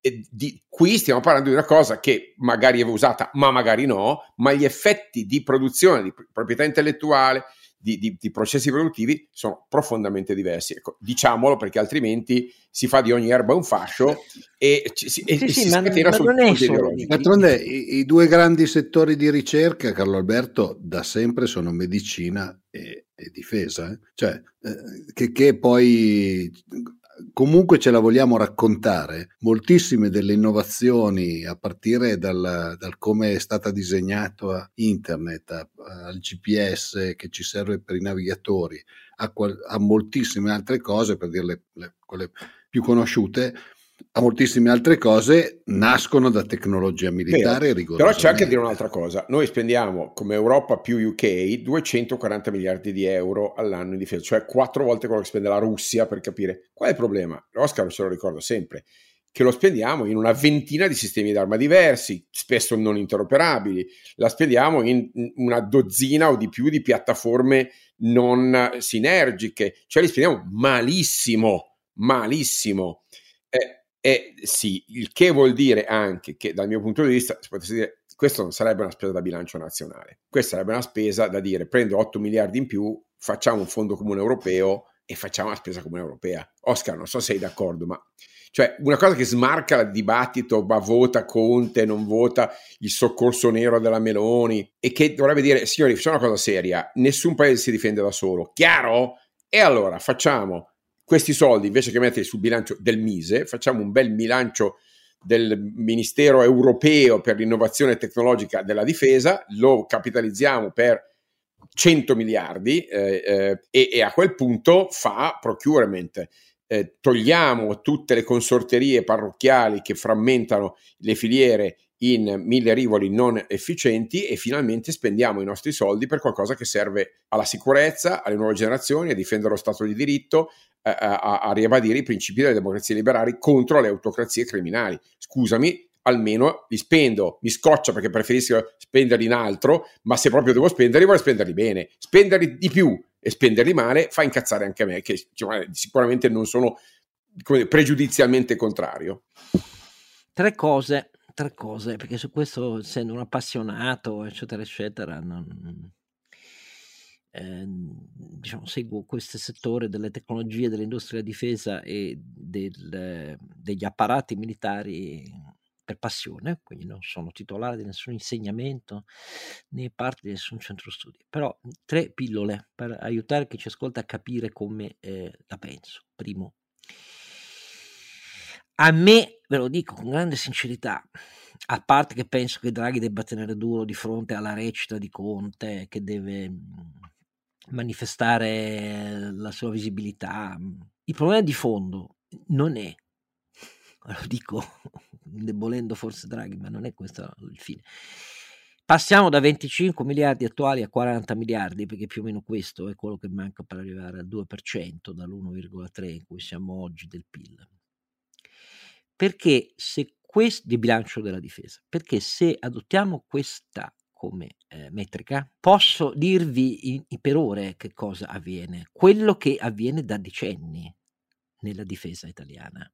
e di, qui stiamo parlando di una cosa che magari è usata, ma magari no, ma gli effetti di produzione, di proprietà intellettuale, Di, di, di processi produttivi sono profondamente diversi, ecco, diciamolo, perché altrimenti si fa di ogni erba un fascio e ci, si, sì, e sì, si ma, scatena ma sul punto ideologico. D'altronde i, i due grandi settori di ricerca, Carlo Alberto, da sempre sono medicina e, e difesa, eh? Cioè eh, che, che poi comunque ce la vogliamo raccontare, moltissime delle innovazioni a partire dal, dal come è stata disegnata internet, a, al G P S che ci serve per i navigatori, a, qual, a moltissime altre cose, per dirle le, quelle più conosciute, a moltissime altre cose nascono da tecnologia militare rigorosamente. Però c'è anche da dire un'altra cosa, noi spendiamo come Europa più U K duecentoquaranta miliardi di euro all'anno in difesa, cioè quattro volte quello che spende la Russia, per capire qual è il problema. Oscar se lo ricordo sempre, che lo spendiamo in una ventina di sistemi d'arma diversi, spesso non interoperabili, la spendiamo in una dozzina o di più di piattaforme non sinergiche, cioè li spendiamo malissimo, malissimo. Eh, Eh sì, il che vuol dire anche che dal mio punto di vista si potesse dire questa non sarebbe una spesa da bilancio nazionale, questa sarebbe una spesa da dire prendo otto miliardi in più, facciamo un fondo comune europeo e facciamo una spesa comune europea. Oscar, non so se sei d'accordo, ma cioè una cosa che smarca il dibattito, ma vota Conte, non vota il soccorso nero della Meloni, e che dovrebbe dire signori, facciamo una cosa seria, nessun paese si difende da solo, chiaro? E allora facciamo questi soldi, invece che metterli sul bilancio del MISE, facciamo un bel bilancio del Ministero europeo per l'innovazione tecnologica della difesa, lo capitalizziamo per cento miliardi eh, eh, e, e a quel punto fa procurement. Eh, togliamo tutte le consorterie parrocchiali che frammentano le filiere in mille rivoli non efficienti e finalmente spendiamo i nostri soldi per qualcosa che serve alla sicurezza, alle nuove generazioni, a difendere lo Stato di diritto, a, a, a ribadire i principi delle democrazie liberali contro le autocrazie criminali. Scusami, almeno li spendo, mi scoccia perché preferisco spenderli in altro, ma se proprio devo spenderli voglio spenderli bene, spenderli di più e spenderli male fa incazzare anche me, che cioè, sicuramente non sono, come dire, pregiudizialmente contrario. Tre cose Tre cose, perché su questo, essendo un appassionato, eccetera, eccetera, non, eh, diciamo, seguo questo settore delle tecnologie, dell'industria della difesa e del, degli apparati militari per passione, quindi non sono titolare di nessun insegnamento né parte di nessun centro studi. Però tre pillole per aiutare chi ci ascolta a capire come eh, la penso. Primo. A me, ve lo dico con grande sincerità, a parte che penso che Draghi debba tenere duro di fronte alla recita di Conte, che deve manifestare la sua visibilità, il problema di fondo non è, lo dico indebolendo forse Draghi, ma non è questo il fine. Passiamo da venticinque miliardi attuali a quaranta miliardi, perché più o meno questo è quello che manca per arrivare al due per cento dall'uno virgola tre in cui siamo oggi del P I L. Perché se questo di bilancio della difesa, perché se adottiamo questa come eh, metrica, posso dirvi in, in per ore che cosa avviene, quello che avviene da decenni nella difesa italiana.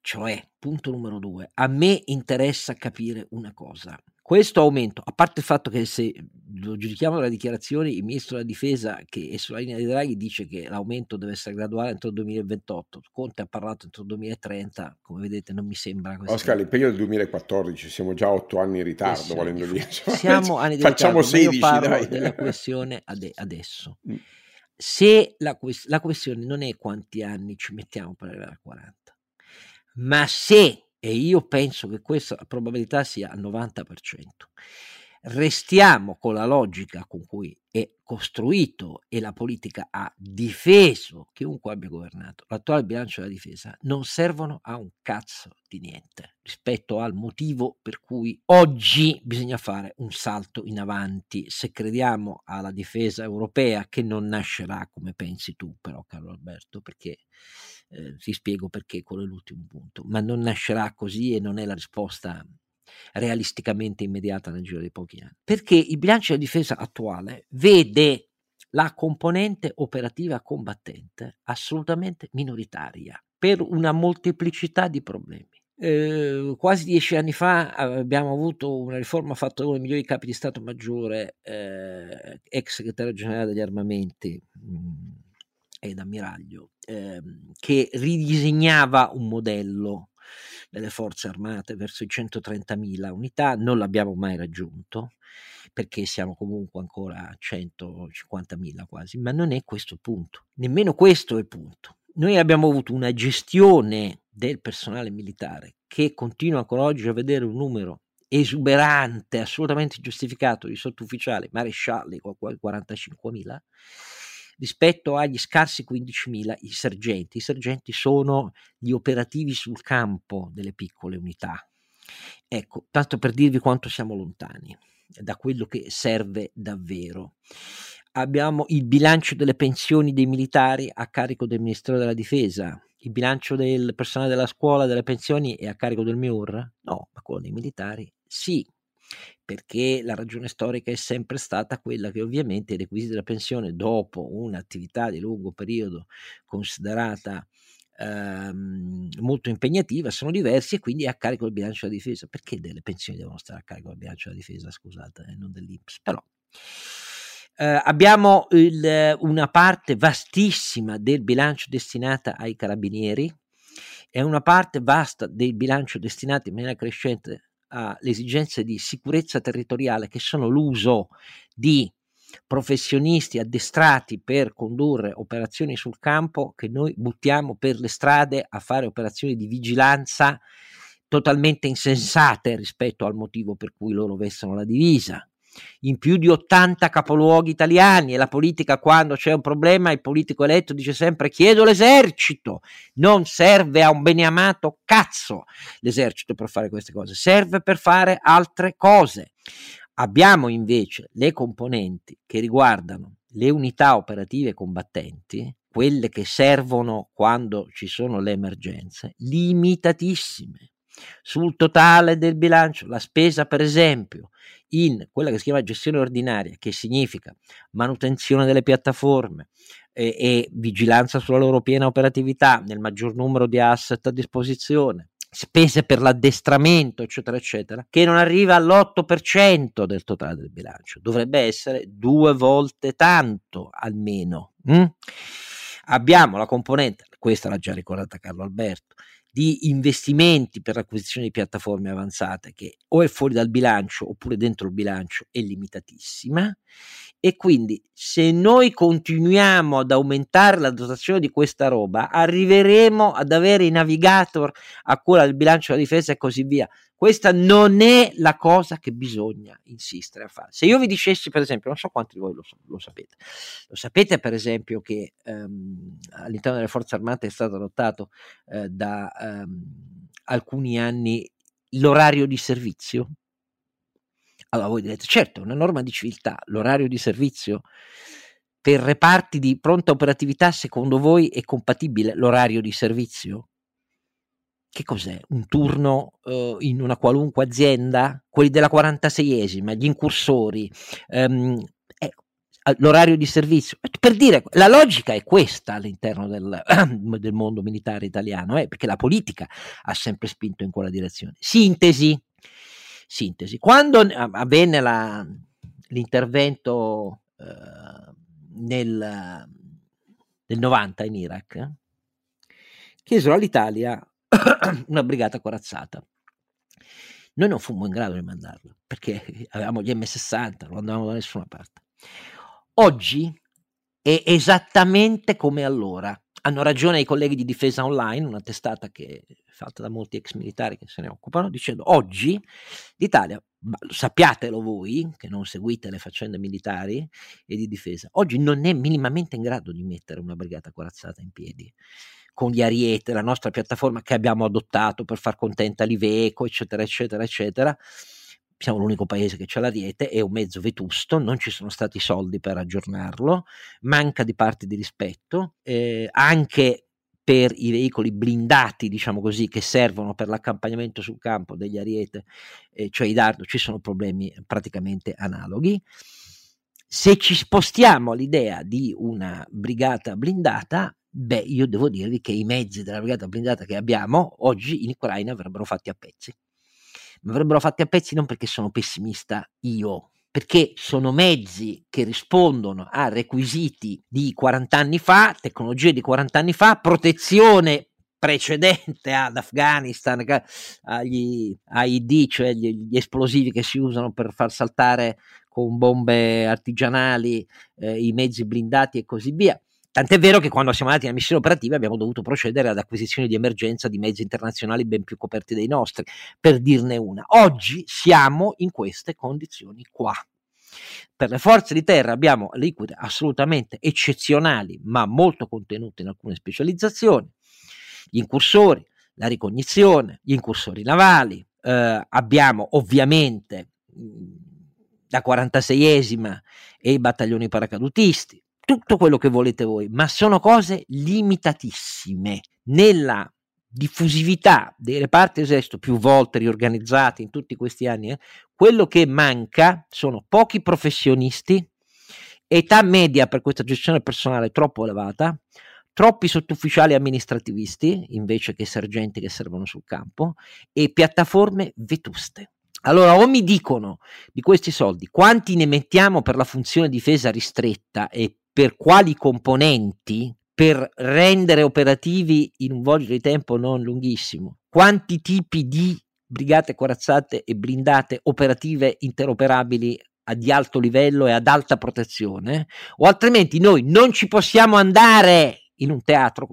Cioè, punto numero due, a me interessa capire una cosa. Questo aumento, a parte il fatto che se lo giudichiamo dalla dichiarazione, il ministro della difesa, che è sulla linea di Draghi, dice che l'aumento deve essere graduale entro il duemilaventotto, Conte ha parlato entro il duemilatrenta, come vedete non mi sembra questo. Oscar, l'impegno del duemilaquattordice, siamo già otto anni in ritardo, sì, volendo dire. Siamo anni di ritardo, sedici, io parlo dai. Della questione ad- adesso. Mm. Se la, quest- la questione non è quanti anni ci mettiamo per arrivare a quaranta, ma se, e io penso che questa probabilità sia al novanta per cento, restiamo con la logica con cui è costruito e la politica ha difeso chiunque abbia governato. L'attuale bilancio della difesa non servono a un cazzo di niente rispetto al motivo per cui oggi bisogna fare un salto in avanti se crediamo alla difesa europea, che non nascerà come pensi tu però, Carlo Alberto, perché eh, ti spiego perché, quello è l'ultimo punto, ma non nascerà così e non è la risposta realisticamente immediata nel giro dei pochi anni, perché il bilancio della difesa attuale vede la componente operativa combattente assolutamente minoritaria per una molteplicità di problemi. Eh, quasi dieci anni fa abbiamo avuto una riforma fatta da uno dei migliori capi di Stato Maggiore, eh, ex segretario generale degli armamenti mh, ed ammiraglio, eh, che ridisegnava un modello delle forze armate verso i centotrentamila unità. Non l'abbiamo mai raggiunto perché siamo comunque ancora a centocinquantamila quasi, ma non è questo il punto, nemmeno questo è il punto. Noi abbiamo avuto una gestione del personale militare che continua ancora oggi a vedere un numero esuberante, assolutamente giustificato, di sottufficiali, marescialli, quarantacinquemila rispetto agli scarsi quindicimila i sergenti. I sergenti sono gli operativi sul campo delle piccole unità. Ecco, tanto per dirvi quanto siamo lontani da quello che serve davvero. Abbiamo il bilancio delle pensioni dei militari a carico del Ministero della Difesa, il bilancio del personale della scuola, delle pensioni è a carico del M I U R? No, ma quello dei militari sì. Perché la ragione storica è sempre stata quella che ovviamente i requisiti della pensione, dopo un'attività di lungo periodo considerata ehm, molto impegnativa, sono diversi e quindi è a carico del bilancio della difesa. Perché delle pensioni devono stare a carico del bilancio della difesa, scusate, e non dell'I N P S? Però eh, abbiamo il, una parte vastissima del bilancio destinata ai carabinieri e una parte vasta del bilancio destinata in maniera crescente alle esigenze di sicurezza territoriale, che sono l'uso di professionisti addestrati per condurre operazioni sul campo, che noi buttiamo per le strade a fare operazioni di vigilanza totalmente insensate rispetto al motivo per cui loro vestono la divisa, in più di ottanta capoluoghi italiani. E la politica, quando c'è un problema, il politico eletto dice sempre chiedo l'esercito. Non serve a un beneamato cazzo l'esercito per fare queste cose, serve per fare altre cose. Abbiamo invece le componenti che riguardano le unità operative combattenti, quelle che servono quando ci sono le emergenze, limitatissime sul totale del bilancio. La spesa, per esempio, in quella che si chiama gestione ordinaria, che significa manutenzione delle piattaforme e, e vigilanza sulla loro piena operatività nel maggior numero di asset a disposizione, spese per l'addestramento eccetera eccetera, che non arriva all'otto per cento del totale del bilancio, dovrebbe essere due volte tanto almeno. mm? Abbiamo la componente, questa l'ha già ricordata Carlo Alberto, di investimenti per l'acquisizione di piattaforme avanzate, che o è fuori dal bilancio oppure dentro il bilancio, è limitatissima. E quindi se noi continuiamo ad aumentare la dotazione di questa roba, arriveremo ad avere i navigator a cura del bilancio della difesa e così via. Questa non è la cosa che bisogna insistere a fare. Se io vi dicessi, per esempio, non so quanti di voi lo, so, lo sapete, lo sapete per esempio che ehm, all'interno delle forze armate è stato adottato eh, da ehm, alcuni anni l'orario di servizio? Allora voi direte, certo, è una norma di civiltà, l'orario di servizio per reparti di pronta operatività, secondo voi è compatibile l'orario di servizio? Che cos'è? Un turno uh, in una qualunque azienda? Quelli della quarantaseiesima, gli incursori, um, eh, l'orario di servizio. Per dire, la logica è questa all'interno del, del mondo militare italiano, eh, perché la politica ha sempre spinto in quella direzione. Sintesi, sintesi. Quando avvenne la, l'intervento uh, nel, nel novanta in Iraq, eh, chiesero all'Italia una brigata corazzata. Noi non fummo in grado di mandarla perché avevamo gli emme sessanta, non andavamo da nessuna parte. Oggi è esattamente come allora. Hanno ragione i colleghi di Difesa Online, una testata che è fatta da molti ex militari che se ne occupano, dicendo oggi l'Italia, sappiatelo voi che non seguite le faccende militari e di difesa, oggi non è minimamente in grado di mettere una brigata corazzata in piedi, con gli Ariete, la nostra piattaforma che abbiamo adottato per far contenta l'Iveco, eccetera, eccetera, eccetera. Siamo l'unico paese che c'ha l'Ariete, è un mezzo vetusto, non ci sono stati soldi per aggiornarlo, manca di parti di rispetto, eh, anche per i veicoli blindati, diciamo così, che servono per l'accampagnamento sul campo degli Ariete, eh, cioè i Dardo, ci sono problemi praticamente analoghi. Se ci spostiamo all'idea di una brigata blindata, beh, io devo dirvi che i mezzi della brigata blindata che abbiamo oggi in Ucraina verrebbero fatti a pezzi. Mi avrebbero fatti a pezzi non perché sono pessimista io, perché sono mezzi che rispondono a requisiti di quaranta anni fa, tecnologie di quaranta anni fa, protezione precedente ad Afghanistan, agli A I D, cioè gli, gli esplosivi che si usano per far saltare con bombe artigianali eh, i mezzi blindati e così via. Tant'è vero che quando siamo andati in missione operativa abbiamo dovuto procedere ad acquisizioni di emergenza di mezzi internazionali ben più coperti dei nostri, per dirne una. Oggi siamo in queste condizioni qua. Per le forze di terra abbiamo liquide assolutamente eccezionali, ma molto contenute in alcune specializzazioni, gli incursori, la ricognizione, gli incursori navali, eh, abbiamo ovviamente la quarantaseiesima e i battaglioni paracadutisti, tutto quello che volete voi, ma sono cose limitatissime. Nella diffusività dei reparti esercito più volte riorganizzati in tutti questi anni, eh, quello che manca sono pochi professionisti, età media per questa gestione personale troppo elevata, troppi sottufficiali amministrativisti invece che sergenti che servono sul campo e piattaforme vetuste. Allora, o mi dicono di questi soldi quanti ne mettiamo per la funzione difesa ristretta e per quali componenti per rendere operativi in un volgere di tempo non lunghissimo? Quanti tipi di brigate corazzate e blindate operative interoperabili ad alto livello e ad alta protezione? O altrimenti noi non ci possiamo andare in un teatro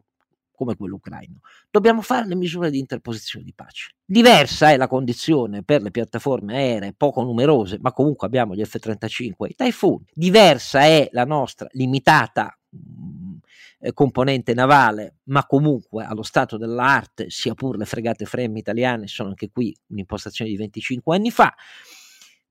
come quello ucraino. Dobbiamo fare le misure di interposizione di pace. Diversa è la condizione per le piattaforme aeree poco numerose, ma comunque abbiamo gli F trentacinque e i Typhoon. Diversa è la nostra limitata mh, componente navale, ma comunque allo stato dell'arte, sia pur le fregate F R E M italiane sono anche qui un'impostazione di venticinque anni fa.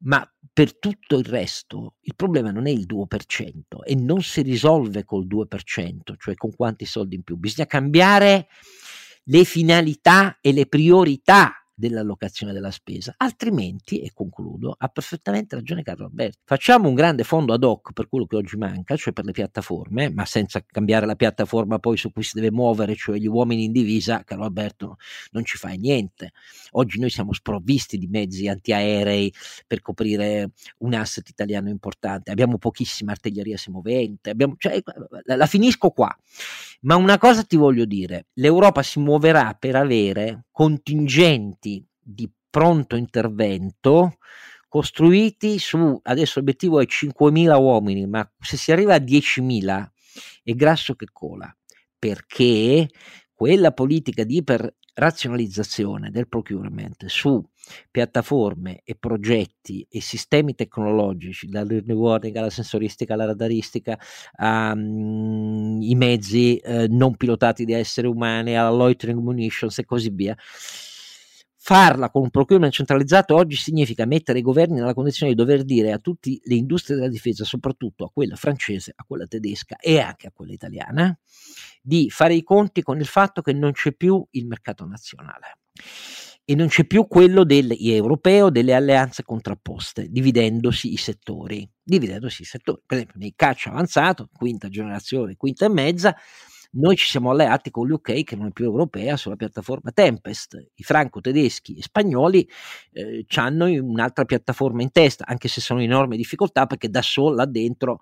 Ma per tutto il resto il problema non è il due per cento e non si risolve col due per cento, cioè con quanti soldi in più. Bisogna cambiare le finalità e le priorità dell'allocazione della spesa, altrimenti, e concludo, ha perfettamente ragione Carlo Alberto, facciamo un grande fondo ad hoc per quello che oggi manca, cioè per le piattaforme, ma senza cambiare la piattaforma poi su cui si deve muovere, cioè gli uomini in divisa. Carlo Alberto, non ci fai niente. Oggi noi siamo sprovvisti di mezzi antiaerei per coprire un asset italiano importante, abbiamo pochissima artiglieria semovente, abbiamo, cioè, la, la finisco qua, ma una cosa ti voglio dire, l'Europa si muoverà per avere contingenti di pronto intervento costruiti su, adesso l'obiettivo è cinquemila uomini, ma se si arriva a diecimila è grasso che cola, perché quella politica di iperrazionalizzazione del procurement su piattaforme e progetti e sistemi tecnologici, dall'early warning alla sensoristica alla radaristica, ai um, mezzi eh, non pilotati da esseri umani, alla loitering munitions e così via. Farla con un procurement centralizzato oggi significa mettere i governi nella condizione di dover dire a tutte le industrie della difesa, soprattutto a quella francese, a quella tedesca e anche a quella italiana, di fare i conti con il fatto che non c'è più il mercato nazionale e non c'è più quello del europeo, delle alleanze contrapposte, dividendosi i settori. Dividendosi i settori, per esempio nel caccia avanzato, quinta generazione, quinta e mezza, noi ci siamo alleati con l'U K, che non è più europea, sulla piattaforma Tempest. I franco-tedeschi e spagnoli eh, hanno un'altra piattaforma in testa, anche se sono in enorme difficoltà perché da solo là dentro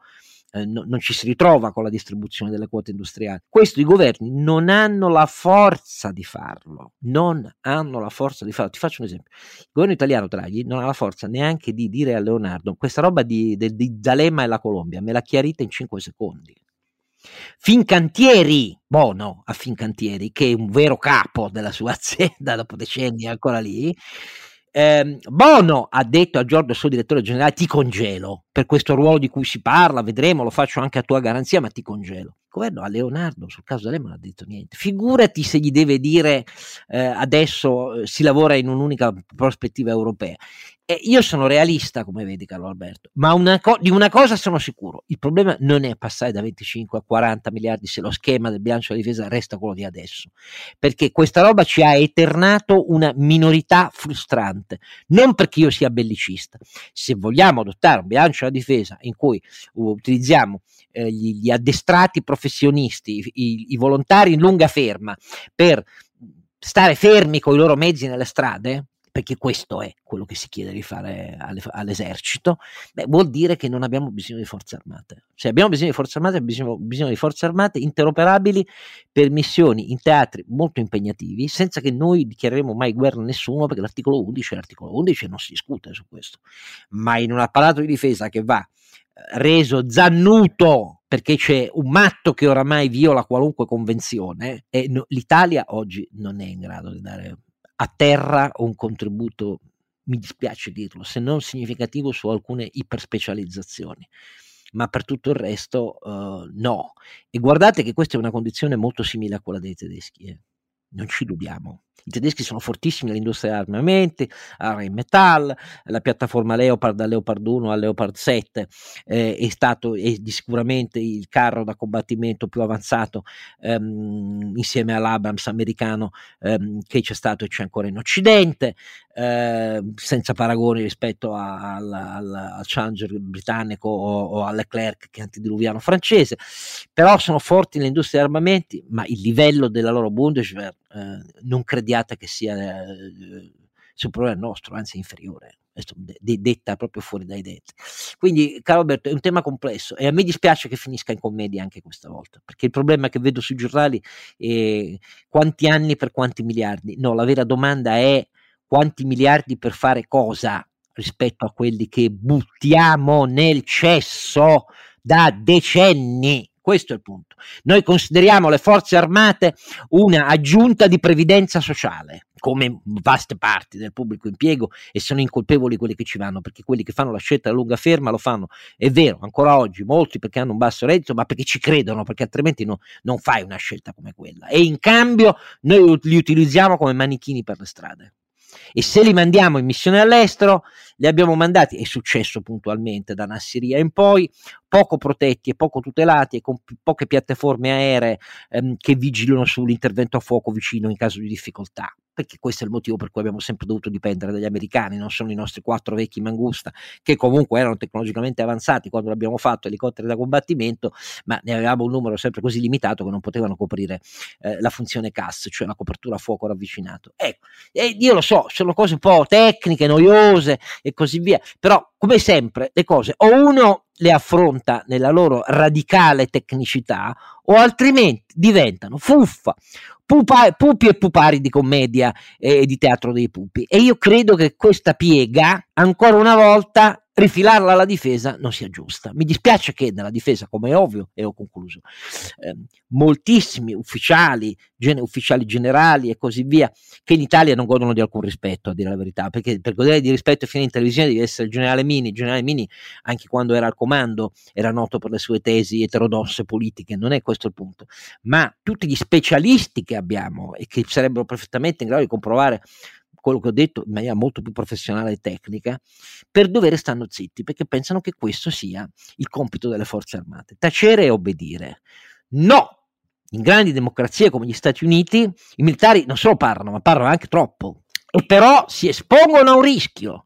eh, no, non ci si ritrova con la distribuzione delle quote industriali. Questo i governi non hanno la forza di farlo, non hanno la forza di farlo. Ti faccio un esempio, il governo italiano Draghi non ha la forza neanche di dire a Leonardo questa roba di, di, di D'Alema e la Colombia me la chiarite in cinque secondi. Fincantieri, Bono a Fincantieri, che è un vero capo della sua azienda dopo decenni ancora lì, eh, Bono ha detto a Giorgio, suo direttore generale, ti congelo per questo ruolo di cui si parla, vedremo, lo faccio anche a tua garanzia, ma ti congelo. Il governo a Leonardo sul caso delle non ha detto niente, figurati se gli deve dire eh, adesso eh, si lavora in un'unica prospettiva europea. Eh, io sono realista, come vedi Carlo Alberto, ma una co- di una cosa sono sicuro: il problema non è passare da venticinque a quaranta miliardi se lo schema del bilancio della difesa resta quello di adesso, perché questa roba ci ha eternato una minorità frustrante, non perché io sia bellicista. Se vogliamo adottare un bilancio della difesa in cui utilizziamo eh, gli, gli addestrati professionisti, i, i volontari in lunga ferma per stare fermi con i loro mezzi nelle strade, perché questo è quello che si chiede di fare alle, all'esercito, beh, vuol dire che non abbiamo bisogno di forze armate. Se abbiamo bisogno di forze armate, abbiamo bisogno di forze armate interoperabili per missioni in teatri molto impegnativi, senza che noi dichiareremo mai guerra a nessuno, perché l'articolo undici è l'articolo undici e non si discute su questo. Ma in un apparato di difesa che va reso zannuto perché c'è un matto che oramai viola qualunque convenzione, e no, l'Italia oggi non è in grado di dare a terra un contributo, mi dispiace dirlo, se non significativo su alcune iperspecializzazioni, ma per tutto il resto uh, no. E guardate che questa è una condizione molto simile a quella dei tedeschi, eh. Non ci dobbiamo. I tedeschi sono fortissimi nell'industria degli armamenti, a metal, la piattaforma Leopard, da Leopard uno a Leopard sette eh, è stato è sicuramente il carro da combattimento più avanzato ehm, insieme all'Abrams americano ehm, che c'è stato e c'è ancora in Occidente, eh, senza paragoni rispetto a, al, al, al Challenger britannico o, o al Leclerc, che è antidiluviano francese. Però sono forti nell'industria degli armamenti, ma il livello della loro Bundeswehr eh, non crediate che sia eh, superiore al nostro, anzi inferiore, detta proprio fuori dai denti. Quindi, caro Alberto, è un tema complesso e a me dispiace che finisca in commedia anche questa volta, perché il problema che vedo sui giornali è quanti anni per quanti miliardi. No, la vera domanda è quanti miliardi per fare cosa rispetto a quelli che buttiamo nel cesso da decenni. Questo è il punto. Noi consideriamo le forze armate una aggiunta di previdenza sociale, come vaste parti del pubblico impiego, e sono incolpevoli quelli che ci vanno, perché quelli che fanno la scelta a lunga ferma lo fanno, è vero, ancora oggi molti, perché hanno un basso reddito, ma perché ci credono, perché altrimenti no, non fai una scelta come quella, e in cambio noi li utilizziamo come manichini per le strade. E se li mandiamo in missione all'estero, li abbiamo mandati, è successo puntualmente da Nassiria in poi, poco protetti e poco tutelati e con p- poche piattaforme aeree ehm, che vigilano sull'intervento a fuoco vicino in caso di difficoltà, perché questo è il motivo per cui abbiamo sempre dovuto dipendere dagli americani, non sono i nostri quattro vecchi Mangusta, che comunque erano tecnologicamente avanzati quando l'abbiamo fatto, elicotteri da combattimento, ma ne avevamo un numero sempre così limitato che non potevano coprire eh, la funzione C A S, cioè la copertura a fuoco ravvicinato. Ecco, e io lo so, sono cose un po' tecniche, noiose e così via, però come sempre le cose o uno le affronta nella loro radicale tecnicità, o altrimenti diventano fuffa, pupa, pupi e pupari di commedia e eh, di teatro dei pupi. E io credo che questa piega, ancora una volta, rifilarla alla difesa non sia giusta. Mi dispiace che nella difesa, come è ovvio, e ho concluso, eh, moltissimi ufficiali, gen- ufficiali generali e così via, che in Italia non godono di alcun rispetto, a dire la verità, perché per godere di rispetto fino in televisione devi essere il generale Mini. Il generale Mini, anche quando era al comando, era noto per le sue tesi eterodosse politiche, non è questo il punto, ma tutti gli specialisti che abbiamo e che sarebbero perfettamente in grado di comprovare quello che ho detto in maniera molto più professionale e tecnica, per dovere stanno zitti, perché pensano che questo sia il compito delle forze armate, tacere e obbedire. No! In grandi democrazie come gli Stati Uniti i militari non solo parlano, ma parlano anche troppo, e però si espongono a un rischio.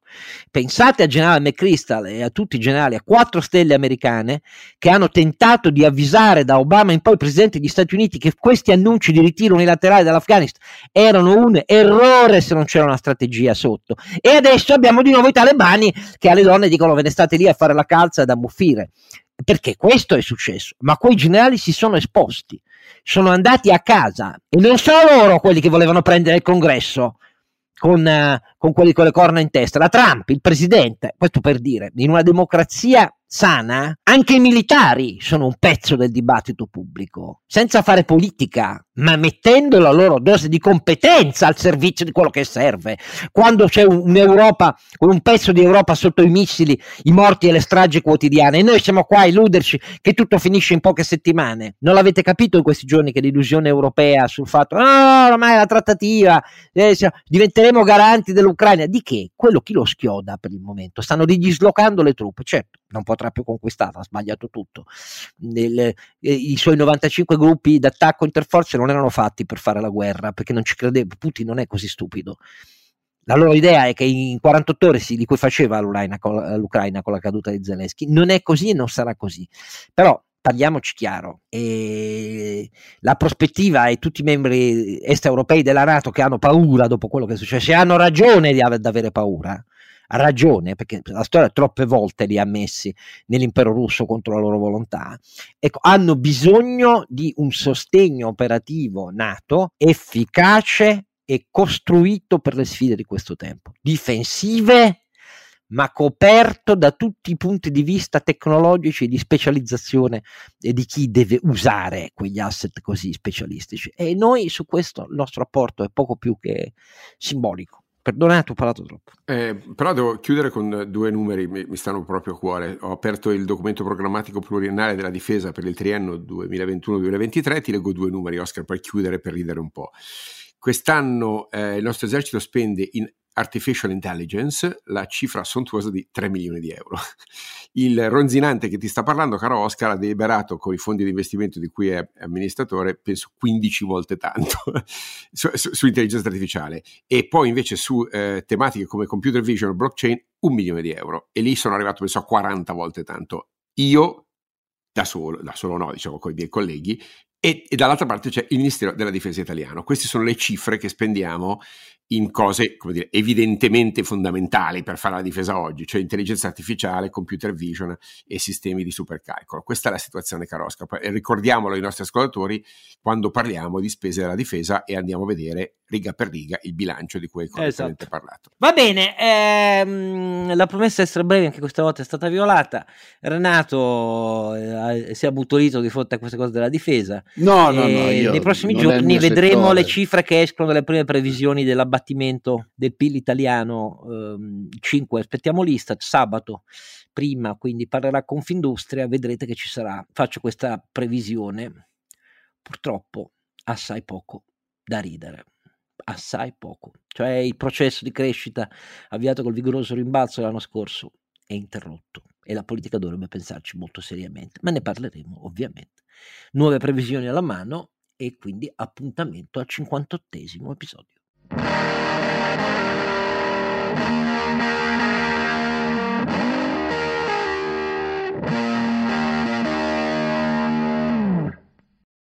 Pensate a generale McChrystal e a tutti i generali, a quattro stelle americane, che hanno tentato di avvisare da Obama in poi il presidente degli Stati Uniti che questi annunci di ritiro unilaterale dall'Afghanistan erano un errore se non c'era una strategia sotto. E adesso abbiamo di nuovo i talebani che alle donne dicono: ve ne state lì a fare la calza ed a muffire, perché questo è successo. Ma quei generali si sono esposti, sono andati a casa, e non sono loro quelli che volevano prendere il congresso Con, uh, con quelli con le corna in testa, la Trump, il presidente. Questo per dire, in una democrazia sana, anche i militari sono un pezzo del dibattito pubblico, senza fare politica, ma mettendo la loro dose di competenza al servizio di quello che serve. Quando c'è un'Europa, un pezzo di Europa sotto i missili, i morti e le stragi quotidiane, e noi siamo qua a illuderci che tutto finisce in poche settimane. Non l'avete capito in questi giorni che l'illusione europea sul fatto no, ormai la trattativa, eh, diventeremo garanti dell'Ucraina, di che? Quello chi lo schioda per il momento? Stanno dislocando le truppe, certo, non potrà più conquistarla, ha sbagliato tutto. Nel, eh, i suoi novantacinque gruppi d'attacco interforze non erano fatti per fare la guerra, perché non ci credeva, Putin non è così stupido. La loro idea è che in quarantotto ore si li cui faceva l'Ucraina con, l'Ucraina con la caduta di Zelensky, non è così e non sarà così. Però parliamoci chiaro, e la prospettiva e tutti i membri est-europei della NATO che hanno paura dopo quello che è successo, e hanno ragione di av- avere paura, ha ragione, perché la storia troppe volte li ha messi nell'impero russo contro la loro volontà, ecco, hanno bisogno di un sostegno operativo NATO efficace e costruito per le sfide di questo tempo, difensive ma coperto da tutti i punti di vista tecnologici, di specializzazione e di chi deve usare quegli asset così specialistici. E noi su questo il nostro apporto è poco più che simbolico. Perdonate, ho parlato troppo. Eh, però devo chiudere con due numeri, mi, mi stanno proprio a cuore. Ho aperto il documento programmatico pluriennale della difesa per il triennio duemilaventuno duemilaventitré, ti leggo due numeri, Oscar, per chiudere, per ridere un po'. Quest'anno eh, il nostro esercito spende in Artificial Intelligence la cifra sontuosa di tre milioni di euro. Il ronzinante che ti sta parlando, caro Oscar, ha deliberato con i fondi di investimento di cui è amministratore penso quindici volte tanto su, su, su intelligenza artificiale, e poi invece su eh, tematiche come computer vision e blockchain un milione di euro, e lì sono arrivato penso a quaranta volte tanto. Io da solo, da solo no, diciamo con i miei colleghi, e, e dall'altra parte c'è il Ministero della Difesa italiano. Queste sono le cifre che spendiamo in cose, come dire, evidentemente fondamentali per fare la difesa oggi, cioè intelligenza artificiale, computer vision e sistemi di supercalcolo. Questa è la situazione, Carosca, e ricordiamolo ai nostri ascoltatori quando parliamo di spese della difesa e andiamo a vedere riga per riga il bilancio di cui hai correttamente parlato. Va bene, ehm, la promessa di essere brevi anche questa volta è stata violata. Renato eh, si è abbutolito di fronte a queste cose della difesa. No, no, no, io, nei prossimi giorni vedremo settore. Le cifre che escono dalle prime previsioni della abbattimento del P I L italiano, ehm, cinque, aspettiamo l'Istat sabato prima, quindi parlerà Confindustria, vedrete che ci sarà, faccio questa previsione, purtroppo assai poco da ridere, assai poco, cioè il processo di crescita avviato col vigoroso rimbalzo l'anno scorso è interrotto e la politica dovrebbe pensarci molto seriamente, ma ne parleremo ovviamente, nuove previsioni alla mano, e quindi appuntamento al cinquantottesimo episodio. Thank you.